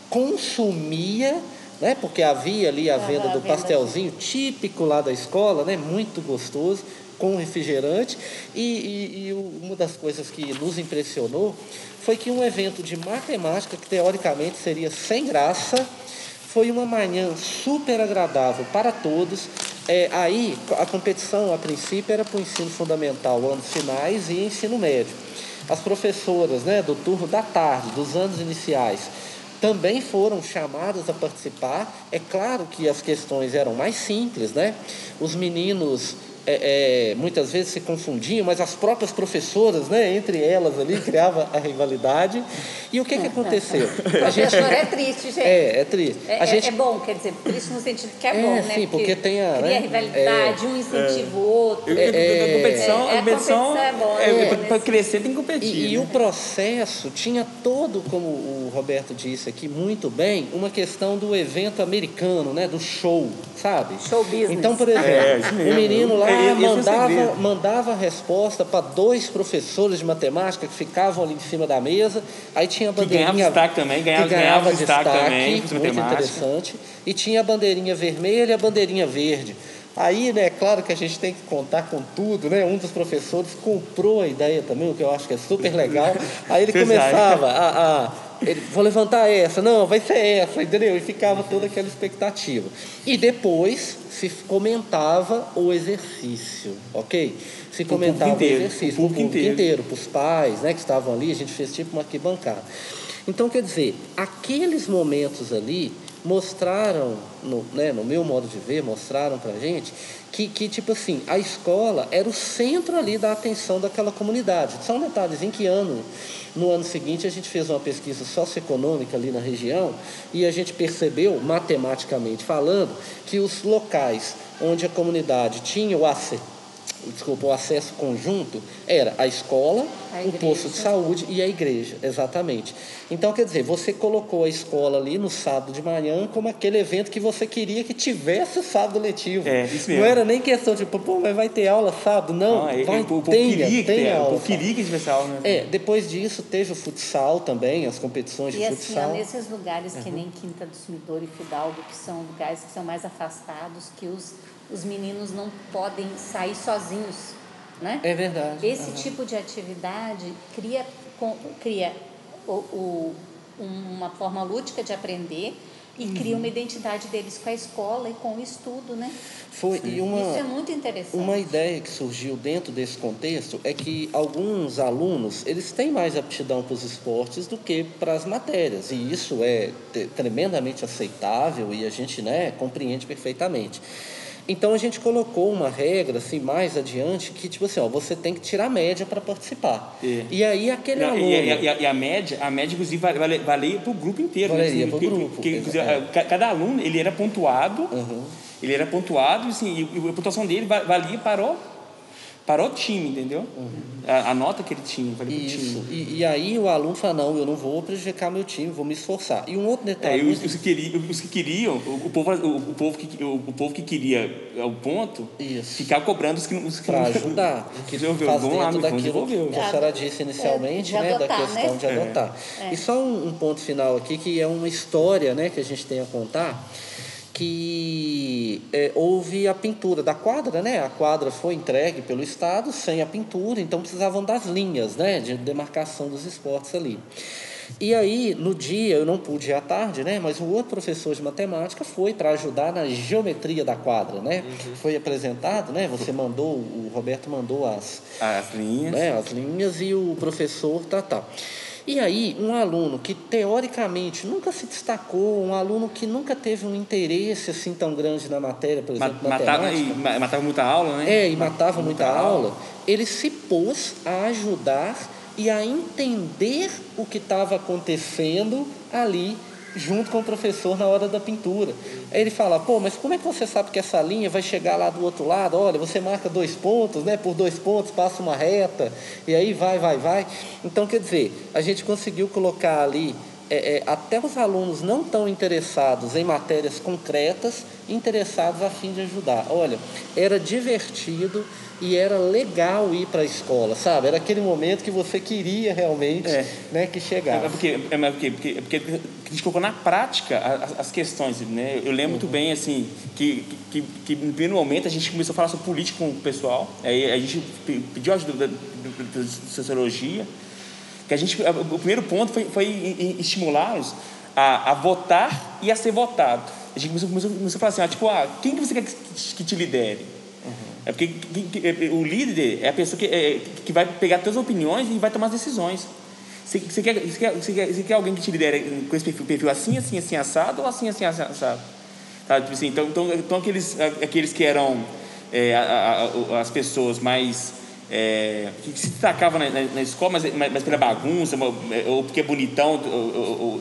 consumia, né? Porque havia ali a venda ah, do pastelzinho típico lá da escola, né? Muito gostoso, com refrigerante. E, e, e uma das coisas que nos impressionou foi que um evento de matemática, que teoricamente seria sem graça, foi uma manhã super agradável para todos. É, aí a competição, a princípio, era para o ensino fundamental, anos finais e ensino médio. As professoras, né, do turno da tarde, dos anos iniciais, também foram chamadas a participar. É claro que as questões eram mais simples, né? Os meninos é, é, muitas vezes se confundiam, mas as próprias professoras, né, entre elas ali, criava a rivalidade. E o que, que aconteceu? A gente... é triste, gente. É, é triste. É, a gente... é bom, quer dizer, triste no sentido que é, é bom, né? Sim, porque, porque tem a... cria, né, rivalidade, é, um incentiva o outro. É, é, a competição é, a competição é boa. É, é, para crescer tem que competir. E, né? E o processo tinha todo, como o Roberto disse aqui muito bem, uma questão do evento americano, né, do show, sabe? Show business. Então, por exemplo, é, o menino lá Ah, mandava, mandava a resposta para dois professores de matemática que ficavam ali em cima da mesa. Aí tinha a bandeirinha... Que ganhava destaque também. Ganhava, que ganhava destaque, destaque também, muito interessante. E tinha a bandeirinha vermelha e a bandeirinha verde. Aí, né, é claro que a gente tem que contar com tudo, né? Um dos professores comprou a ideia também, o que eu acho que é super legal. Aí ele começava a... a ele, vou levantar essa, não, vai ser essa, entendeu? E ficava toda aquela expectativa. E depois se comentava o exercício, ok? Se comentava o, o exercício, o público inteiro, inteiro para os pais, né, que estavam ali, a gente fez tipo uma arquibancada. Então, quer dizer, aqueles momentos ali mostraram, no, né, no meu modo de ver, mostraram para a gente que, que, tipo assim, a escola era o centro ali da atenção daquela comunidade. Só um detalhezinho, em que ano? No ano seguinte, a gente fez uma pesquisa socioeconômica ali na região e a gente percebeu, matematicamente falando, que os locais onde a comunidade tinha o acesso, desculpa, o acesso conjunto era a escola, a o posto de saúde e a igreja, exatamente. Então, quer dizer, você colocou a escola ali no sábado de manhã como aquele evento que você queria que tivesse o sábado letivo. É, isso mesmo. Não era nem questão de, pô, mas vai ter aula sábado? Não, não é, vai, o, o, tenha, o, tenha aula. O queria que tivesse aula, né? É, depois disso teve o futsal também, as competições de e futsal. E assim, nesses lugares uhum. que nem Quinta do Sumidor e Fidalgo, que são lugares que são mais afastados, que os... os meninos não podem sair sozinhos, né? É verdade. Esse uhum. tipo de atividade cria, cria o, o, uma forma lúdica de aprender e uhum. cria uma identidade deles com a escola e com o estudo, né? Foi, e uma, isso é muito interessante. Uma ideia que surgiu dentro desse contexto é que alguns alunos, eles têm mais aptidão para os esportes do que para as matérias. E isso é tremendamente aceitável e a gente, né, compreende perfeitamente. Então, a gente colocou uma regra, assim, mais adiante, que, tipo assim, ó, você tem que tirar a média para participar. É. E aí, aquele não, aluno... E, e, e a média, a média, inclusive, valeria vale para o grupo inteiro. Valeria né? para o grupo. Porque, porque, cada aluno, ele era pontuado, uhum. ele era pontuado, assim, e a pontuação dele valia para o... Para o time, entendeu? Uhum. A, a nota que ele tinha, para o time. E, e aí o aluno fala, não, eu não vou prejudicar meu time, vou me esforçar. E um outro detalhe... É, os, os, que queriam, os que queriam, o povo, o, o povo, que, o, o povo que queria o ponto, isso. ficava cobrando os que não... Para ajudar. Que faz dentro lá, daquilo que a senhora disse inicialmente, é, né, adotar, da questão né? de adotar. É. E só um, um ponto final aqui, que é uma história, né, que a gente tem a contar, que é, houve a pintura da quadra, né? A quadra foi entregue pelo Estado sem a pintura, então precisavam das linhas, né, de demarcação dos esportes ali. E aí, no dia, eu não pude ir à tarde, né? Mas um outro professor de matemática foi para ajudar na geometria da quadra, né? Uhum. Foi apresentado, né? Você mandou, o Roberto mandou as... As linhas. Né, as linhas e o professor, tá, tá. E aí, um aluno que, teoricamente, nunca se destacou, um aluno que nunca teve um interesse, assim, tão grande na matéria, por exemplo, Ma- matava, e matava muita aula, né? É, e matava, matava muita aula. aula. Ele se pôs a ajudar e a entender o que estava acontecendo ali junto com o professor na hora da pintura. Aí ele fala, pô, mas como é que você sabe que essa linha vai chegar lá do outro lado? Olha, você marca dois pontos, né? Por dois pontos passa uma reta, e aí vai, vai, vai. Então, quer dizer, a gente conseguiu colocar ali é, é, até os alunos não tão interessados em matérias concretas, interessados a fim de ajudar. Olha, era divertido e era legal ir para a escola, sabe? Era aquele momento que você queria realmente é. né, que chegasse. É porque, é porque, é porque a gente colocou na prática as, as questões, né? Eu lembro uhum. muito bem, assim, que, que, que no primeiro momento a gente começou a falar sobre política com o pessoal, aí a gente pediu ajuda da sociologia, que a gente, o primeiro ponto foi, foi estimulá-los a, a votar e a ser votado. A gente começou, começou, começou a falar assim, ah, tipo, ah, quem que você quer que, que te lidere? É porque o líder é a pessoa que, é, que vai pegar todas as opiniões e vai tomar as decisões. Você, você, quer, você, quer, você, quer, você quer alguém que te lidere com esse perfil, perfil assim, assim, assim, assado ou assim, assim, assado? Tá? Tipo assim, então, então, então aqueles, aqueles que eram é, a, a, as pessoas mais... É, que se destacavam na, na, na escola, mas, mas, mas pela bagunça, ou, ou porque é bonitão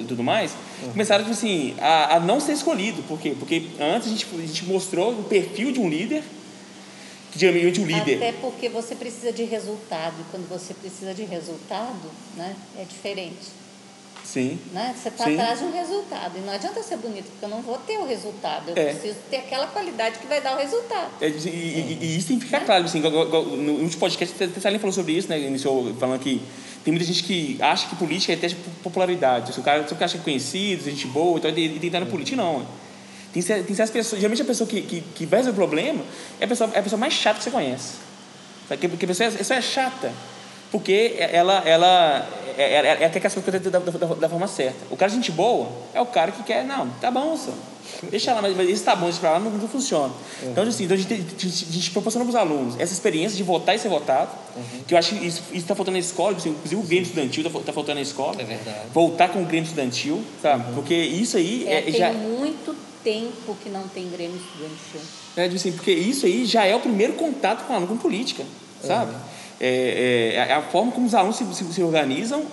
e tudo mais, uhum. começaram tipo assim, a, a não ser escolhido. Por quê? Porque antes a gente, a gente mostrou o perfil de um líder. Que geralmente o líder. Até porque você precisa de resultado. E quando você precisa de resultado, né, é diferente. Sim. Né? Você está atrás de um resultado. E não adianta ser bonito, porque eu não vou ter o resultado. Eu é. preciso ter aquela qualidade que vai dar o resultado. É, e, e, e isso tem que ficar é. claro. Assim, no último podcast, a Alain falou sobre isso, né? Iniciou falando que tem muita gente que acha que política é teste de popularidade. Se o cara, se o cara acha que é conhecido, gente boa, então ele tem que estar na política, não. Tem, tem certas pessoas, geralmente a pessoa que, que, que vai resolver o problema é a pessoa, é a pessoa mais chata que você conhece. Sabe? Porque a pessoa, a pessoa é chata, porque ela, ela, ela, ela, ela quer que as coisas da, da, da forma certa. O cara de gente boa é o cara que quer, não, tá bom, só. Deixa lá, mas isso tá bom, isso pra lá não, não funciona. Uhum. Então, assim, então a, gente, a, gente, a gente proporciona para os alunos essa experiência de votar e ser votado, uhum. que eu acho que isso está faltando na escola, assim, inclusive o Grêmio Estudantil está tá faltando na escola. É verdade. Voltar com o Grêmio Estudantil, sabe? Uhum. Porque isso aí... É, é, tem já... muito tempo que não tem Grêmio Estudantil. É, assim, porque isso aí já é o primeiro contato com o aluno com política, sabe? Uhum. É, é, é a forma como os alunos se, se, se organizam,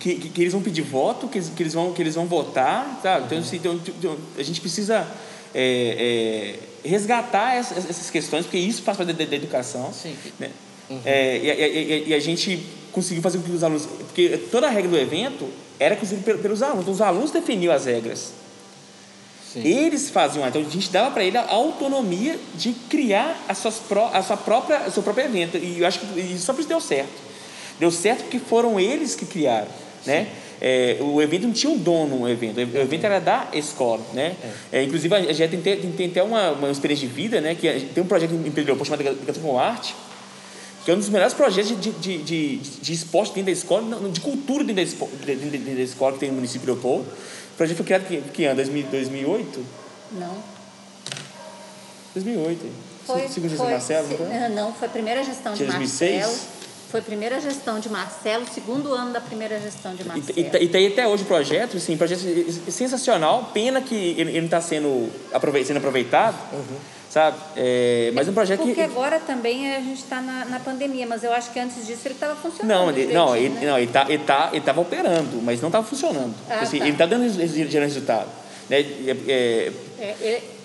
que, que, que eles vão pedir voto, que eles, que eles, vão, que eles vão votar, sabe? Uhum. Então, então, então, a gente precisa é, é, resgatar essa, essas questões, porque isso faz parte da, da educação. Sim. Né? Uhum. É, e, e, e, e a gente conseguiu fazer com que os alunos... Porque toda a regra do evento era conseguida pelos alunos. Então, os alunos definiam as regras. Sim. Eles faziam... Então, a gente dava para eles a autonomia de criar as suas pró, a sua própria, o seu próprio evento. E eu acho que isso só por isso deu certo. Deu certo porque foram eles que criaram, né? É, o evento não tinha um dono, um evento. O evento era da escola, né? É. É, inclusive, a gente tem, tem até uma, uma experiência de vida, né? Que tem um projeto em Pedro Leopoldo chamado Aplicação com Arte, que é um dos melhores projetos de, de, de, de esporte dentro da escola, de cultura dentro da, espo, dentro, dentro da escola que tem no município de Leopoldo. O projeto foi criado em que ano? dois mil e oito? Não. dois mil e oito. Foi, segunda gestão de Marcelo? Se, não, não, foi a primeira gestão de, de dois mil e seis. Marcelo. Foi a primeira gestão de Marcelo, segundo ano da primeira gestão de Marcelo. E, e, e tem até hoje o projeto, assim, projeto sensacional. Pena que ele, ele não está sendo, sendo aproveitado, uhum. sabe? É, mas é um projeto porque que... Porque agora também a gente está na, na pandemia, mas eu acho que antes disso ele estava funcionando. Não, ele estava não, ele, né? não, ele tá, ele tá, ele tava operando, mas não estava funcionando. Ah, assim, tá. Ele está dando, dando resultado. Né? É, é, ele...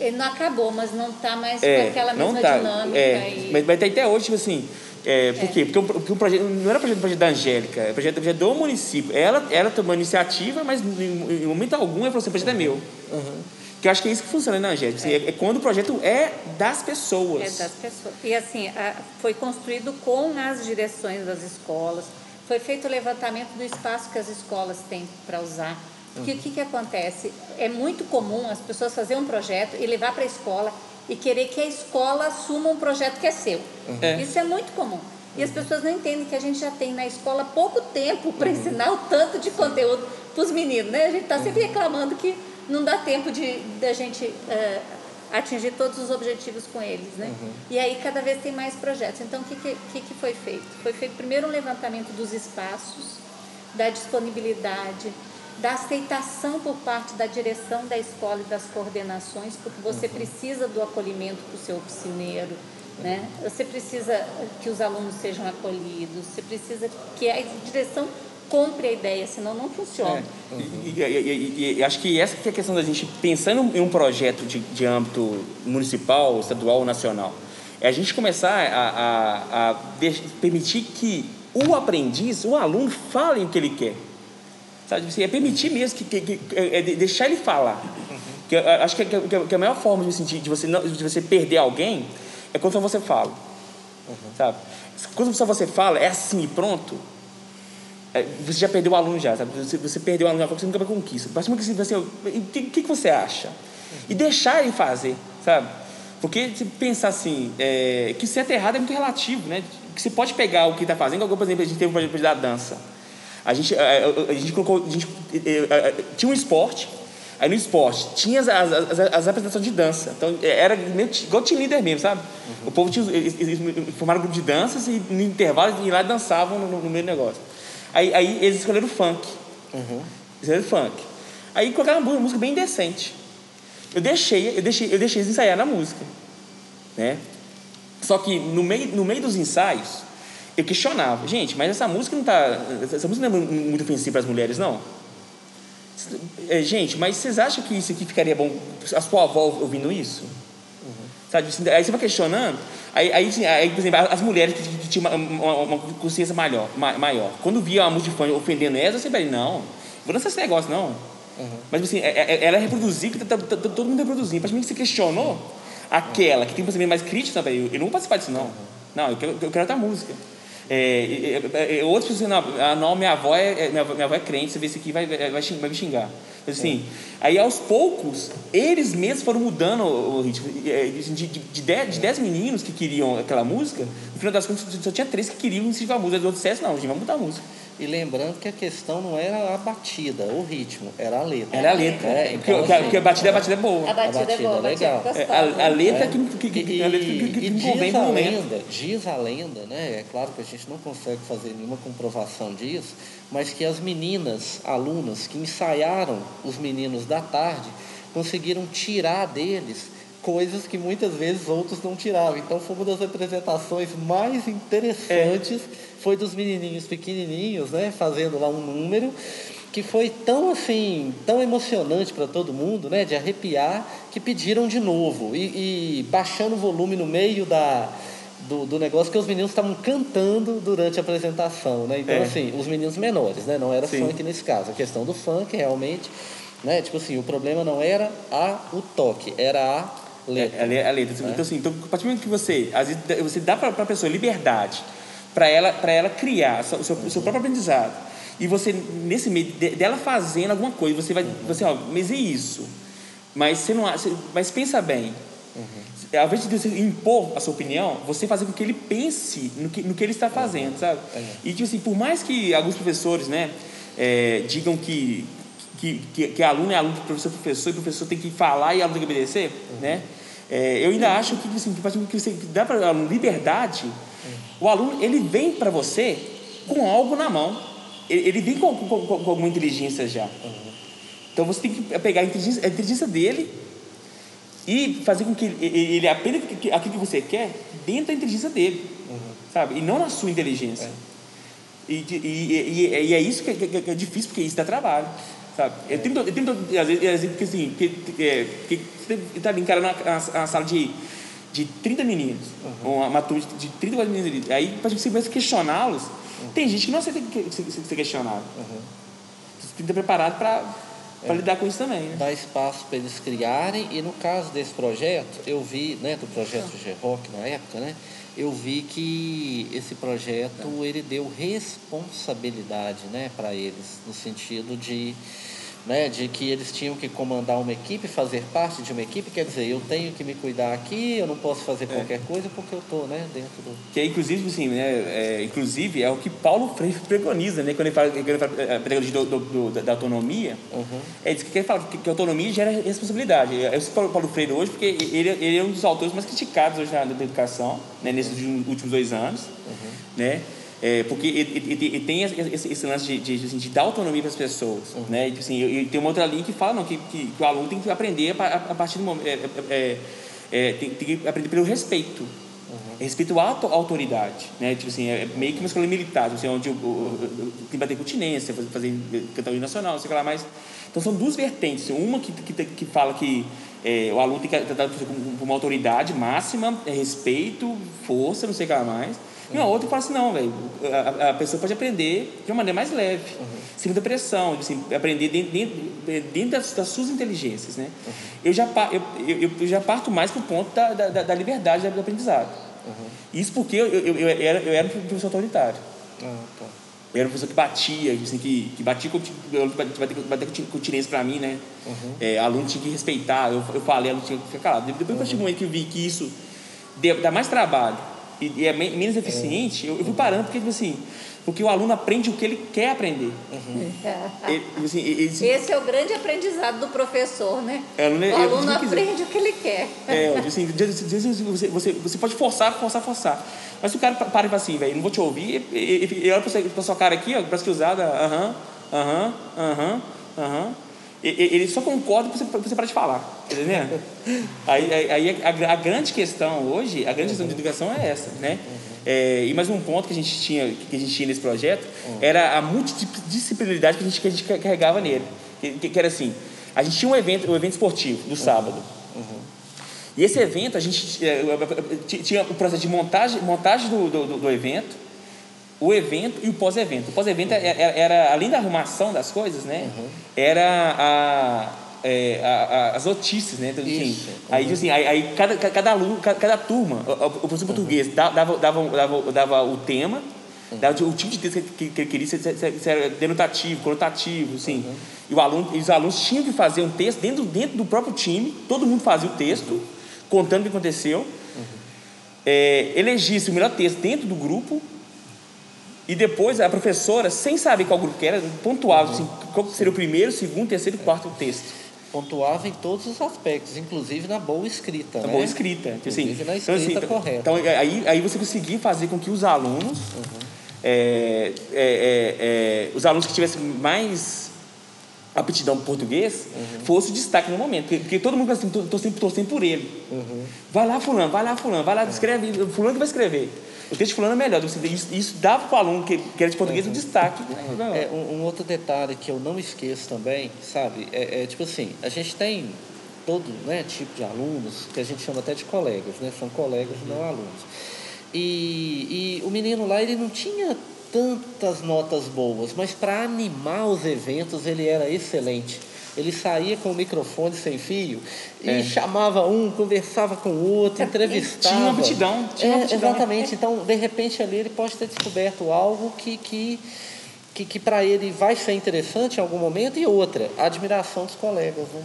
Ele não acabou, mas não está mais é, com aquela mesma tá, dinâmica. É, e... Mas vai ter até hoje, tipo assim... É, por é. quê? Porque, porque o projeto, não era projeto, projeto da Angélica, era projeto, projeto do município. Ela, ela tomou iniciativa, mas em, em momento algum ela falou assim, o projeto uhum. é meu. Uhum. Que eu acho que é isso que funciona, né, Angélica? É. Assim, é, é quando o projeto é das pessoas. É das pessoas. E assim, a, foi construído com as direções das escolas. Foi feito o levantamento do espaço que as escolas têm para usar. Porque o que, que acontece? É muito comum as pessoas fazerem um projeto e levar para a escola e querer que a escola assuma um projeto que é seu. Uhum. É. Isso é muito comum. E as pessoas não entendem que a gente já tem na escola pouco tempo para uhum. ensinar o tanto de conteúdo para os meninos, né? A gente está sempre reclamando que não dá tempo de, de a gente uh, atingir todos os objetivos com eles, né? Uhum. E aí cada vez tem mais projetos. Então, o que, que, que foi feito? Foi feito primeiro um levantamento dos espaços, da disponibilidade, da aceitação por parte da direção da escola e das coordenações, porque você uhum. precisa do acolhimento para o seu piscineiro, uhum. né? Você precisa que os alunos sejam acolhidos, você precisa que a direção compre a ideia, senão não funciona. É. Uhum. E, e, e, e acho que essa que é a questão da gente, pensando em um projeto de, de âmbito municipal, estadual ou nacional, é a gente começar a, a, a de, permitir que o aprendiz, o aluno, fale o que ele quer. Sabe, é permitir mesmo, que, que, que, é deixar ele falar. Uhum. Que eu, acho que, que, que a maior forma de, sentir, de, você, não, de você perder alguém é quando só você fala. Uhum. Sabe? Quando só você fala, é assim e pronto, é, você já perdeu o aluno já. Sabe? Você, você perdeu o aluno já, você nunca vai conquista. Mas o que, que você acha? Uhum. E deixar ele fazer, sabe? Porque se pensar assim, é, que certo e errado é muito relativo, né? Que você pode pegar o que está fazendo, por exemplo, a gente teve um projeto da dança. A gente, a, a gente colocou... A gente, a, a, tinha um esporte. Aí no esporte tinha as, as, as, as apresentações de dança. Então era meio, igual team leader mesmo, sabe? Uhum. O povo tinha... Eles, eles formaram um grupo de danças e no intervalo eles iam lá e dançavam no, no meio do negócio. Aí, aí eles escolheram o funk. Uhum. Escolheram o funk. Aí colocaram uma música bem decente. Eu deixei, eu deixei, eu deixei eles ensaiar na música. Né? Só que no meio, no meio dos ensaios... Eu questionava, gente, mas essa música não tá... Essa música não é muito ofensiva para as mulheres, não? É, gente, mas vocês acham que isso aqui ficaria bom? A sua avó ouvindo isso? Uhum. Sabe? Aí você vai questionando. Aí, aí, aí, por exemplo, as mulheres que, que tinham uma, uma, uma consciência maior, maior. Quando via uma música de fã ofendendo elas, eu sempre falei, não, vou dançar esse negócio, não. Uhum. Mas, assim, ela reproduzia, que tá, tá, todo mundo reproduzindo. Para mim que você questionou aquela que tem um pensamento mais crítico, sabe? Eu, eu não vou participar disso, não. Não, eu quero, eu quero outra música. É, é, é, outros pessoas dizem, não, não, minha avó é, é, minha avó é crente, você vê isso aqui vai, vai, vai me xingar. Assim, aí aos poucos, eles mesmos foram mudando o ritmo. De dez meninos que queriam aquela música, no final das contas só tinha três que queriam incentivar a música. Os outros dissessem, não, a gente vai mudar a música. E lembrando que a questão não era a batida, o ritmo, era a letra. Era a letra. É, então, porque, assim, porque a batida, a batida é boa. A batida, a batida é boa, é legal. A, a letra é. que, que, que, e, a letra que, que, que diz a lenda, diz a lenda, né? É claro que a gente não consegue fazer nenhuma comprovação disso, mas que as meninas, alunas, que ensaiaram os meninos da tarde, conseguiram tirar deles coisas que muitas vezes outros não tiravam. Então, foi uma das apresentações mais interessantes, é. foi dos menininhos pequenininhos, né, fazendo lá um número, que foi tão assim, tão emocionante para todo mundo, né, de arrepiar, que pediram de novo. E, e baixando o volume no meio da... Do, do negócio, que os meninos estavam cantando durante a apresentação, né? Então, é. assim, os meninos menores, né? Não era Sim. funk nesse caso. A questão do funk, realmente, né? Tipo assim, o problema não era a, o toque, era a letra. É, a, a letra. Né? Então, assim, então, a partir do momento que você... Às vezes, você dá para a pessoa liberdade para ela, para ela criar o seu, uhum. seu próprio aprendizado. E você, nesse meio de, dela fazendo alguma coisa, você vai... Uhum. Você, ó, mas é isso. Mas você não... Você, mas pensa bem. Uhum. Ao invés de você impor a sua opinião, você fazer com que ele pense no que, no que ele está fazendo, sabe? E, tipo assim, por mais que alguns professores, né, é, digam que, que, que, que aluno é aluno, que professor é professor, e professor tem que falar e aluno tem que obedecer, uhum. né? É, eu ainda uhum. acho que, assim, que você dá para o aluno liberdade, uhum. o aluno, ele vem para você com algo na mão. Ele, ele vem com, com, com alguma inteligência já. Uhum. Então, você tem que pegar a inteligência, a inteligência dele e fazer com que ele, ele aprenda aquilo que você quer dentro da inteligência dele, uhum. sabe? E não na sua inteligência. É. E, e, e, e é isso que é, que é difícil, porque isso dá trabalho, sabe? É. Eu tento, eu tento, às vezes, porque assim, que, é, que você está ali encarando uma sala de, de trinta meninos, uhum. uma turma de trinta e quatro meninos ali. Aí, para você questioná-los, uhum. tem gente que não aceita ser questionado. Uhum. Você tem que estar preparado para... para lidar com isso também, né? Dar espaço para eles criarem. E no caso desse projeto, eu vi, né, do projeto G-Rock na época, né, eu vi que esse projeto, ele deu responsabilidade, né, para eles, no sentido de, né, de que eles tinham que comandar uma equipe, fazer parte de uma equipe. Quer dizer, eu tenho que me cuidar aqui, eu não posso fazer é. qualquer coisa porque eu estou, né, dentro do... Que é, inclusive, assim, né, é, inclusive, é o que Paulo Freire preconiza, né, quando ele fala, quando ele fala a pedagogia do, do, do, da autonomia, uhum. é isso que ele fala, que, que autonomia gera responsabilidade. Eu cito Paulo Freire hoje porque ele, ele é um dos autores mais criticados hoje na, na educação, né, nesses uhum. últimos dois anos, uhum. né? É, porque ele, ele, ele tem esse, esse lance de, de, de, de dar autonomia para as pessoas, uhum. né? E, assim, eu, eu, tem uma outra linha que fala não, que, que, que o aluno tem que aprender a, a, a partir do momento, é, é, é, tem, tem que aprender pelo respeito, uhum. respeito à autoridade, né? Tipo assim, é meio que uma escola militar, assim, onde o, o, o, tem que bater continência, fazer, fazer cantar o hino nacional, sei lá mais. Então são duas vertentes, uma que, que, que fala que é, o aluno tem que tratar com uma autoridade máxima, é respeito, força, não sei o que lá mais. E uma outra fala assim, não, velho, a, a pessoa pode aprender de uma maneira mais leve, uhum. sem muita pressão, assim, aprender dentro, dentro, dentro das, das suas inteligências, né? Uhum. Eu, já, eu, eu, eu já parto mais pro ponto da, da, da liberdade do aprendizado. Uhum. Isso porque eu, eu, eu, era, eu era um professor autoritário. Ah, tá. Eu era um professor que batia, assim, que, que batia com continência para mim, né? Uhum. É, aluno tinha que respeitar, eu, eu falei, aluno tinha que ficar calado. Depois, uhum. partir do momento que eu vi que isso deu, dá mais trabalho, E, e é menos eficiente, é. eu, eu fui parando porque, tipo assim, porque o aluno aprende o que ele quer aprender. Uhum. ele, assim, ele... Esse é o grande aprendizado do professor, né? É, não, o eu, aluno eu, aprende o que ele quer. É, assim, você, você, você pode forçar, forçar, forçar. Mas se o cara para e fala assim, velho, não vou te ouvir, ele olha pra sua cara aqui, ó, braço cruzado, aham, aham, aham, aham. Ele só concorda pra você, pra você parar de falar, entendeu? aí, aí a, a grande questão hoje, a grande questão de educação é essa, né? É, e mais um ponto que a gente tinha, que a gente tinha nesse projeto era a multidisciplinaridade que a gente, que a gente carregava nele. Que, que era assim, a gente tinha um evento, um evento esportivo no sábado. E esse evento, a gente tinha o processo de montagem, montagem do, do, do evento, o evento e o pós-evento. O pós-evento uhum. era, era, além da arrumação das coisas, né? Uhum. Era a, é, a, a, as notícias, né? Então, assim, uhum. aí, assim, aí, aí cada, cada, cada, cada turma, o professor uhum. português dava, dava, dava, dava o tema, Daí, o tipo de texto que ele queria era denotativo, conotativo, assim. Uhum. E o aluno, os alunos tinham que fazer um texto dentro, dentro do próprio time, todo mundo fazia o texto, uhum. contando o que aconteceu, uhum. é, elegisse o melhor texto dentro do grupo, e depois a professora, sem saber qual grupo que era, pontuava, uhum. assim, qual seria o primeiro, o segundo, terceiro e quarto texto. Pontuava em todos os aspectos, inclusive na boa escrita. Na né? boa escrita. Inclusive assim, na escrita então, assim, correta. Então, aí, aí você conseguia fazer com que os alunos, uhum. é, é, é, é, os alunos que tivessem mais aptidão por português, uhum. fosse o destaque no momento. Porque, porque todo mundo assim, tô, tô sempre torcendo por ele. Uhum. Vai lá, fulano, vai lá, fulano, vai lá, uhum. escreve, fulano que vai escrever. O texto de fulano é melhor. Isso, isso dava para o aluno que, que era de português uhum. um destaque. Uhum. É, um, um outro detalhe que eu não esqueço também, sabe? É, é tipo assim, a gente tem todo né, tipo de alunos, que a gente chama até de colegas, né? São colegas uhum. não alunos. E, e o menino lá, ele não tinha tantas notas boas, mas para animar os eventos ele era excelente. Ele saía com o microfone sem fio e é. chamava um, conversava com o outro, entrevistava. Tinha aptidão. Tinha é, aptidão. Exatamente. Então, de repente, ali ele pode ter descoberto algo que, que, que, que para ele vai ser interessante em algum momento. E outra, a admiração dos colegas. Né?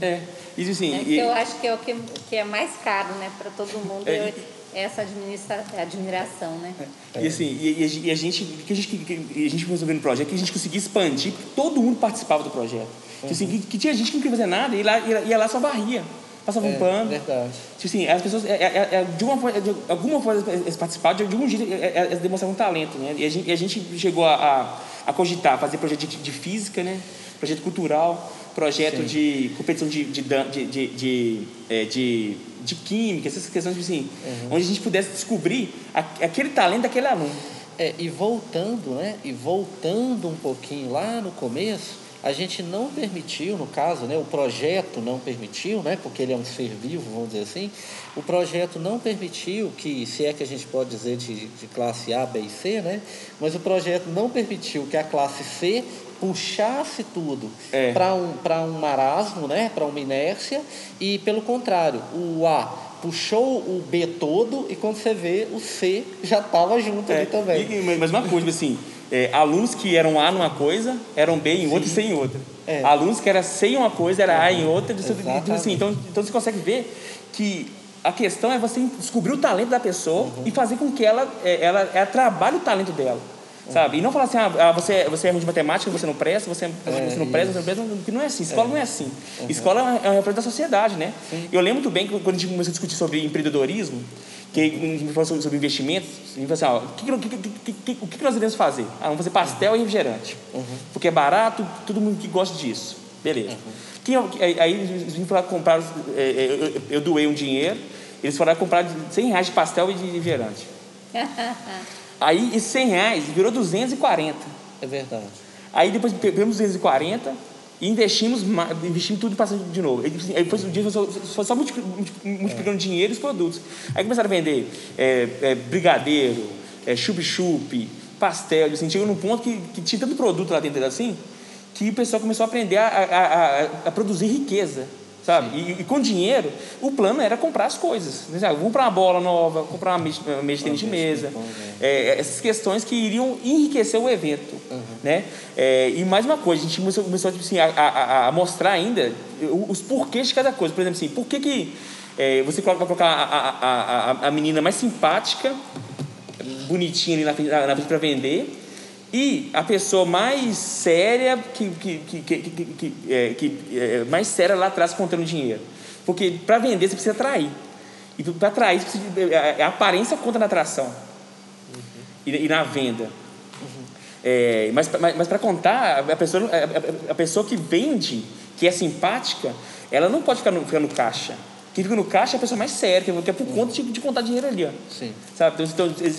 É. Isso sim. É que e... eu acho que é o que, que é mais caro né, para todo mundo. É. Eu... Essa administra... admiração, né? É. E assim, e, e, e a gente, que a gente, que a gente resolveu no projeto, que a gente conseguia expandir, porque todo mundo participava do projeto. Uhum. Assim, que, que tinha gente que não queria fazer nada, e lá, ia lá só varria, passava é, um pano. Verdade. Assim, as pessoas, é, é, é, de, uma, de alguma forma, eles participavam, de, de algum jeito, eles demonstravam um talento, né? E a gente, e a gente chegou a, a, a cogitar, fazer projeto de, de física, né? Projeto cultural, projeto Sim. de competição de... de, de, de, de, de, de de química, essas questões assim, uhum. onde a gente pudesse descobrir aquele talento daquele aluno. É, e voltando, né? E voltando um pouquinho lá no começo, a gente não permitiu, no caso, né? O projeto não permitiu, né? Porque ele é um ser vivo, vamos dizer assim. O projeto não permitiu que, se é que a gente pode dizer de, de classe A, B e C, né? Mas o projeto não permitiu que a classe C puxasse tudo é. para um, para um marasmo, né? Para uma inércia, e pelo contrário, o A puxou o B todo e quando você vê, o C já estava junto é. ali também. E, mas uma coisa, assim, é, alunos que eram A numa coisa, eram B em Sim. outra e C em outra. É. Alunos que eram C em uma coisa, era uhum. A em outra. Então, assim, então, então você consegue ver que a questão é você descobrir o talento da pessoa uhum. e fazer com que ela, ela, ela trabalhe o talento dela. Sabe? E não falar assim, ah, você, você é ruim de matemática, você não presta, você, é, você não presta, você não presta, porque não é assim, escola é. não é assim. Uhum. Escola é uma representação da sociedade, né? Sim. Eu lembro muito bem que quando a gente começou a discutir sobre empreendedorismo, que a gente falou sobre, sobre investimentos, a gente falou assim, ó, o que, que, que, que, que nós iremos fazer? Ah, vamos fazer pastel uhum. e refrigerante, uhum. porque é barato, todo mundo que gosta disso. Beleza. Uhum. Quem, aí, aí eles foram lá comprar, eu, eu, eu doei um dinheiro, eles foram lá comprar cem reais de pastel e de refrigerante. Aí, esses cem reais virou duzentos e quarenta. É verdade. Aí, depois, pegamos duzentos e quarenta e investimos, investimos tudo e passamos de novo. Aí, depois, um dia, foi só, só, só multiplicando é. dinheiro e os produtos. Aí, começaram a vender é, é, brigadeiro, é, chup-chup, pastel. Assim, chegou num ponto que, que tinha tanto produto lá dentro, assim, que o pessoal começou a aprender a, a, a, a produzir riqueza. Sabe? E, e com dinheiro, o plano era comprar as coisas. Vou comprar uma bola nova, comprar uma mesa de tênis de mesa. É, essas questões que iriam enriquecer o evento. Uhum. Né? É, e mais uma coisa, a gente começou, começou tipo assim, a, a, a mostrar ainda os porquês de cada coisa. Por exemplo, assim, por que, que é, você vai colocar a, a, a, a menina mais simpática, bonitinha ali na frente, na frente para vender, e a pessoa mais séria que, que, que, que, que, que, é, que é, mais séria lá atrás contando dinheiro, porque para vender você precisa atrair, e para atrair você precisa, a, a aparência conta na atração uhum. e, e na venda uhum. é, mas, mas, mas para contar a pessoa, a, a pessoa que vende, que é simpática, ela não pode ficar no, ficar no caixa. Quem fica no caixa é a pessoa mais séria, que é por conta de, de contar dinheiro ali, ó. Sim. Sabe? Então, eles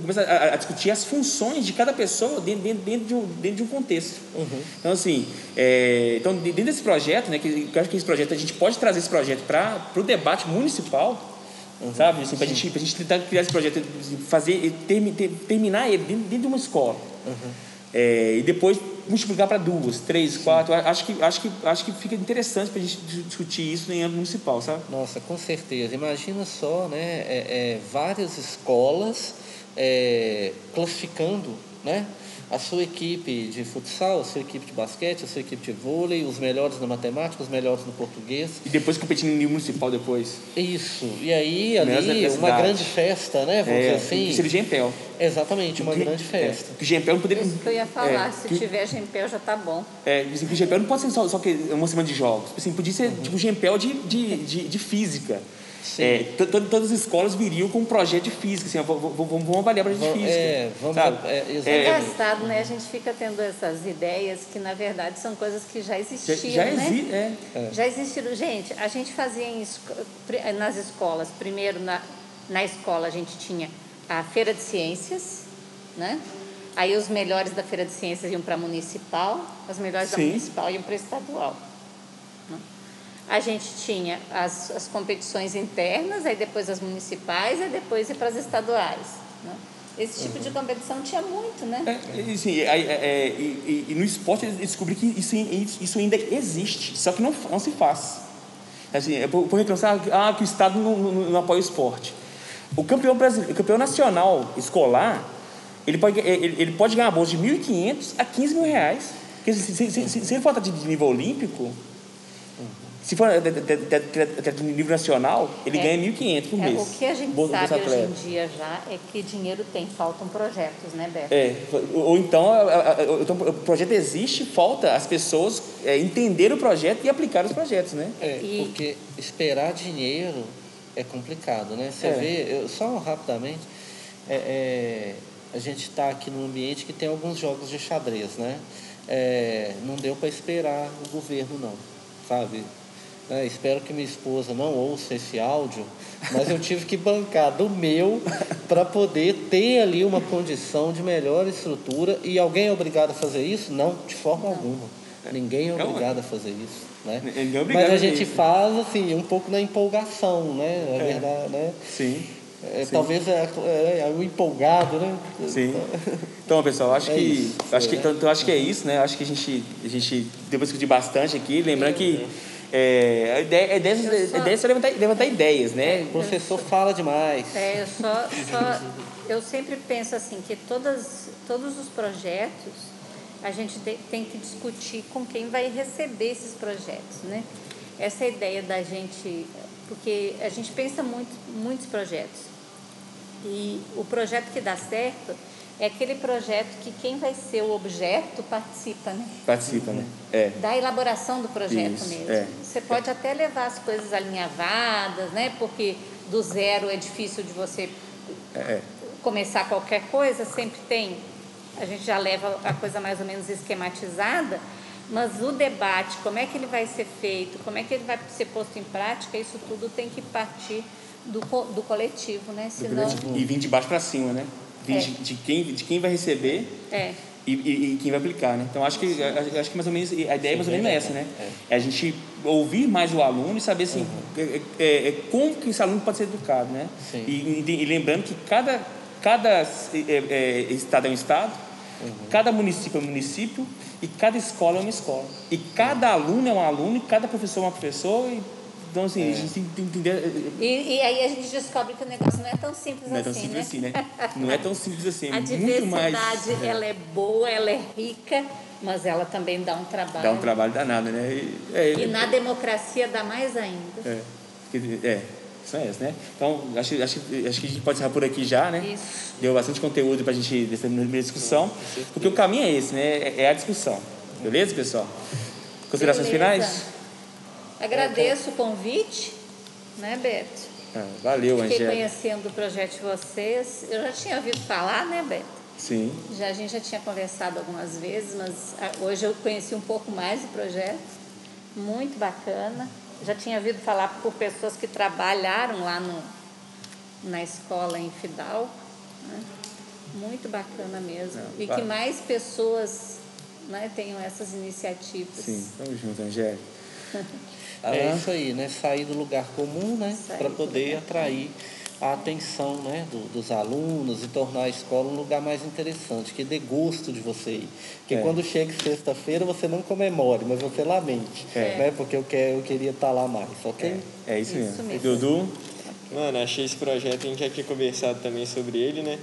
começam a, a discutir as funções de cada pessoa dentro, dentro, dentro, de, um, dentro de um contexto. Uhum. Então, assim, é, então, dentro desse projeto, né, que, que eu acho que esse projeto, a gente pode trazer esse projeto para o debate municipal, uhum. sabe? Assim, para gente, a gente tentar criar esse projeto, fazer, ter, ter, terminar ele dentro, dentro de uma escola. Uhum. É, e depois multiplicar para duas, três, quatro. Acho que, acho que, acho que fica interessante para a gente discutir isso em âmbito municipal, sabe? Nossa, com certeza. Imagina só, né, é, é, várias escolas é, classificando né? A sua equipe de futsal, a sua equipe de basquete, a sua equipe de vôlei, os melhores na matemática, os melhores no português. E depois competindo no nível municipal depois. Isso. E aí, ali, uma grande festa, né? Vamos é, dizer assim. Seria Gempel. Exatamente, uma que, grande festa. É, Gempel não poderia... Isso que eu ia falar. É, se que, tiver Gempel, já tá bom. É, dizem que Gempel não pode ser só, só que uma semana de jogos. Assim, podia ser, uhum. tipo, Gempel de, de, de, de física. É, todas as escolas viriam com um projeto de física, assim, vamos, vamos avaliar o projeto de física. É, vamos, sabe? É, é engraçado, né? A gente fica tendo essas ideias que, na verdade, são coisas que já existiam, já, já né? Exi- é. É. Já existiram. Gente, a gente fazia em, nas escolas, primeiro na, na escola a gente tinha a Feira de Ciências, né? Aí os melhores da Feira de Ciências iam para a municipal, os melhores Sim. da municipal iam para a estadual. A gente tinha as, as competições internas, aí depois as municipais, aí depois ia para as estaduais. Né? Esse tipo uhum. de competição tinha muito, né? É, e, sim, é, é, e, e no esporte eu descobri que isso, isso ainda existe, só que não, não se faz. Assim, é por reclamar ah, que o Estado não, não, não apoia o esporte. O campeão, brasileiro, o campeão nacional escolar, ele pode, ele, ele pode ganhar uma bolsa de mil e quinhentos reais a quinze mil reais. Porque se, se, se, se, se ele for de nível olímpico... Se for do nível nacional, ele é, ganha mil e quinhentos reais por mês. É, o que a gente bolsa, sabe bolsa hoje em dia já é que dinheiro tem, faltam projetos, né, Beto? É, ou então o projeto existe, falta as pessoas é, entenderem o projeto e aplicar os projetos, né? É, e... porque esperar dinheiro é complicado, né? Você é. vê, eu, só rapidamente, é, é, a gente está aqui num ambiente que tem alguns jogos de xadrez, né? É, não deu para esperar o governo, não, sabe? É, espero que minha esposa não ouça esse áudio, mas eu tive que bancar do meu para poder ter ali uma condição de melhor estrutura. E alguém é obrigado a fazer isso? Não, de forma não. alguma. Ninguém é obrigado não. a fazer isso. Né? Ninguém é obrigado mas a gente a faz assim, um pouco na empolgação, né? É, é verdade, né? Sim. É, Sim. Talvez é, é, é o empolgado, né? Sim. Então, pessoal, acho é que, isso, acho, é. que então, acho que é isso, né? Acho que a gente, a gente deu para discutir bastante aqui, lembrando é, que. É. É, a ideia, a ideia, só, a ideia é só levantar, levantar ideias, né? O professor fala demais. É, eu só, só eu sempre penso assim, que todas, todos os projetos a gente de, tem que discutir com quem vai receber esses projetos, né? Essa é a ideia da gente, porque a gente pensa muito, muitos projetos. E o projeto que dá certo é aquele projeto que quem vai ser o objeto participa, né? Participa, né? É. Da elaboração do projeto Isso, mesmo. É. Você pode é. até levar as coisas alinhavadas, né? Porque do zero é difícil de você é. começar qualquer coisa, sempre tem. A gente já leva a coisa mais ou menos esquematizada, mas o debate, como é que ele vai ser feito, como é que ele vai ser posto em prática, isso tudo tem que partir do, do coletivo, né? Senão... E vir de baixo para cima, né? De, é. de, quem, de quem vai receber é. e, e, e quem vai aplicar, né? Então, acho que, a, acho que mais ou menos, a ideia é mais ou menos essa, né? É a gente ouvir mais o aluno e saber, assim, uhum. é, é, é, como que esse aluno pode ser educado, né? Sim. E, e, e lembrando que cada, cada é, é, estado é um estado, uhum. cada município é um município e cada escola é uma escola. E cada uhum. aluno é um aluno e cada professor é uma professora e... Então, assim, é. a gente tem que entender... E, e aí a gente descobre que o negócio não é tão simples assim, né? Não é tão simples assim, né? Não é tão simples assim, é muito mais... A diversidade, ela é boa, ela é rica, mas ela também dá um trabalho. Dá um trabalho danado, né? E, é, e na democracia dá mais ainda. É, é. Isso é isso, né? Então, acho, acho, acho que a gente pode encerrar por aqui já, né? Isso. Deu bastante conteúdo pra gente nessa primeira discussão. Porque o caminho é esse, né? É a discussão. Beleza, pessoal? Considerações Beleza. finais? Agradeço o convite, né, Beto? Ah, valeu, Angélica. Fiquei conhecendo o projeto de vocês. Eu já tinha ouvido falar, né, Beto? Sim. Já, a gente já tinha conversado algumas vezes, mas hoje eu conheci um pouco mais do projeto. Muito bacana. Já tinha ouvido falar por pessoas que trabalharam lá no, na escola em Fidalgo. Né? Muito bacana mesmo. Não, e vale. que mais pessoas, né, tenham essas iniciativas. Sim, tamo junto, Angélica. É isso aí, né? Sair do lugar comum, né? Para poder atrair a atenção, né? do, dos alunos e tornar a escola um lugar mais interessante, que dê gosto de você ir. Porque é. quando chega sexta-feira você não comemore, mas você lamente, é. né? Porque eu, quero, eu queria estar lá mais, ok? É, é isso, isso mesmo. mesmo. E Dudu? Mano, achei esse projeto, a gente já tinha conversado também sobre ele, né?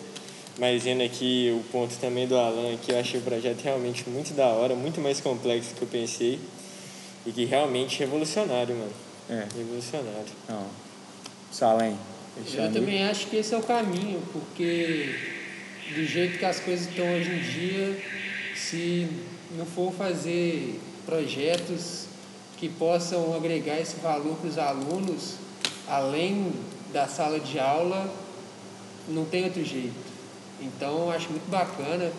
Mas vendo aqui o ponto também do Alain, que eu achei o projeto realmente muito da hora, muito mais complexo do que eu pensei. E que realmente revolucionário, mano. É. Revolucionário. Não. Salém. Eu amigo. também acho que esse é o caminho, porque do jeito que as coisas estão hoje em dia, se não for fazer projetos que possam agregar esse valor para os alunos, além da sala de aula, não tem outro jeito. Então, acho muito bacana.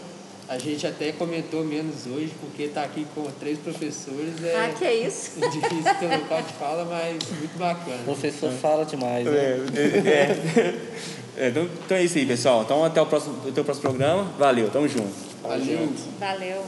A gente até comentou menos hoje, porque está aqui com três professores. É ah, que é isso? Difícil ter um local de fala, mas muito bacana. O professor fala demais, né? É, é, é. Então, então é isso aí, pessoal. Então, até o próximo, até o próximo programa. Valeu, tamo junto. Valeu. Valeu.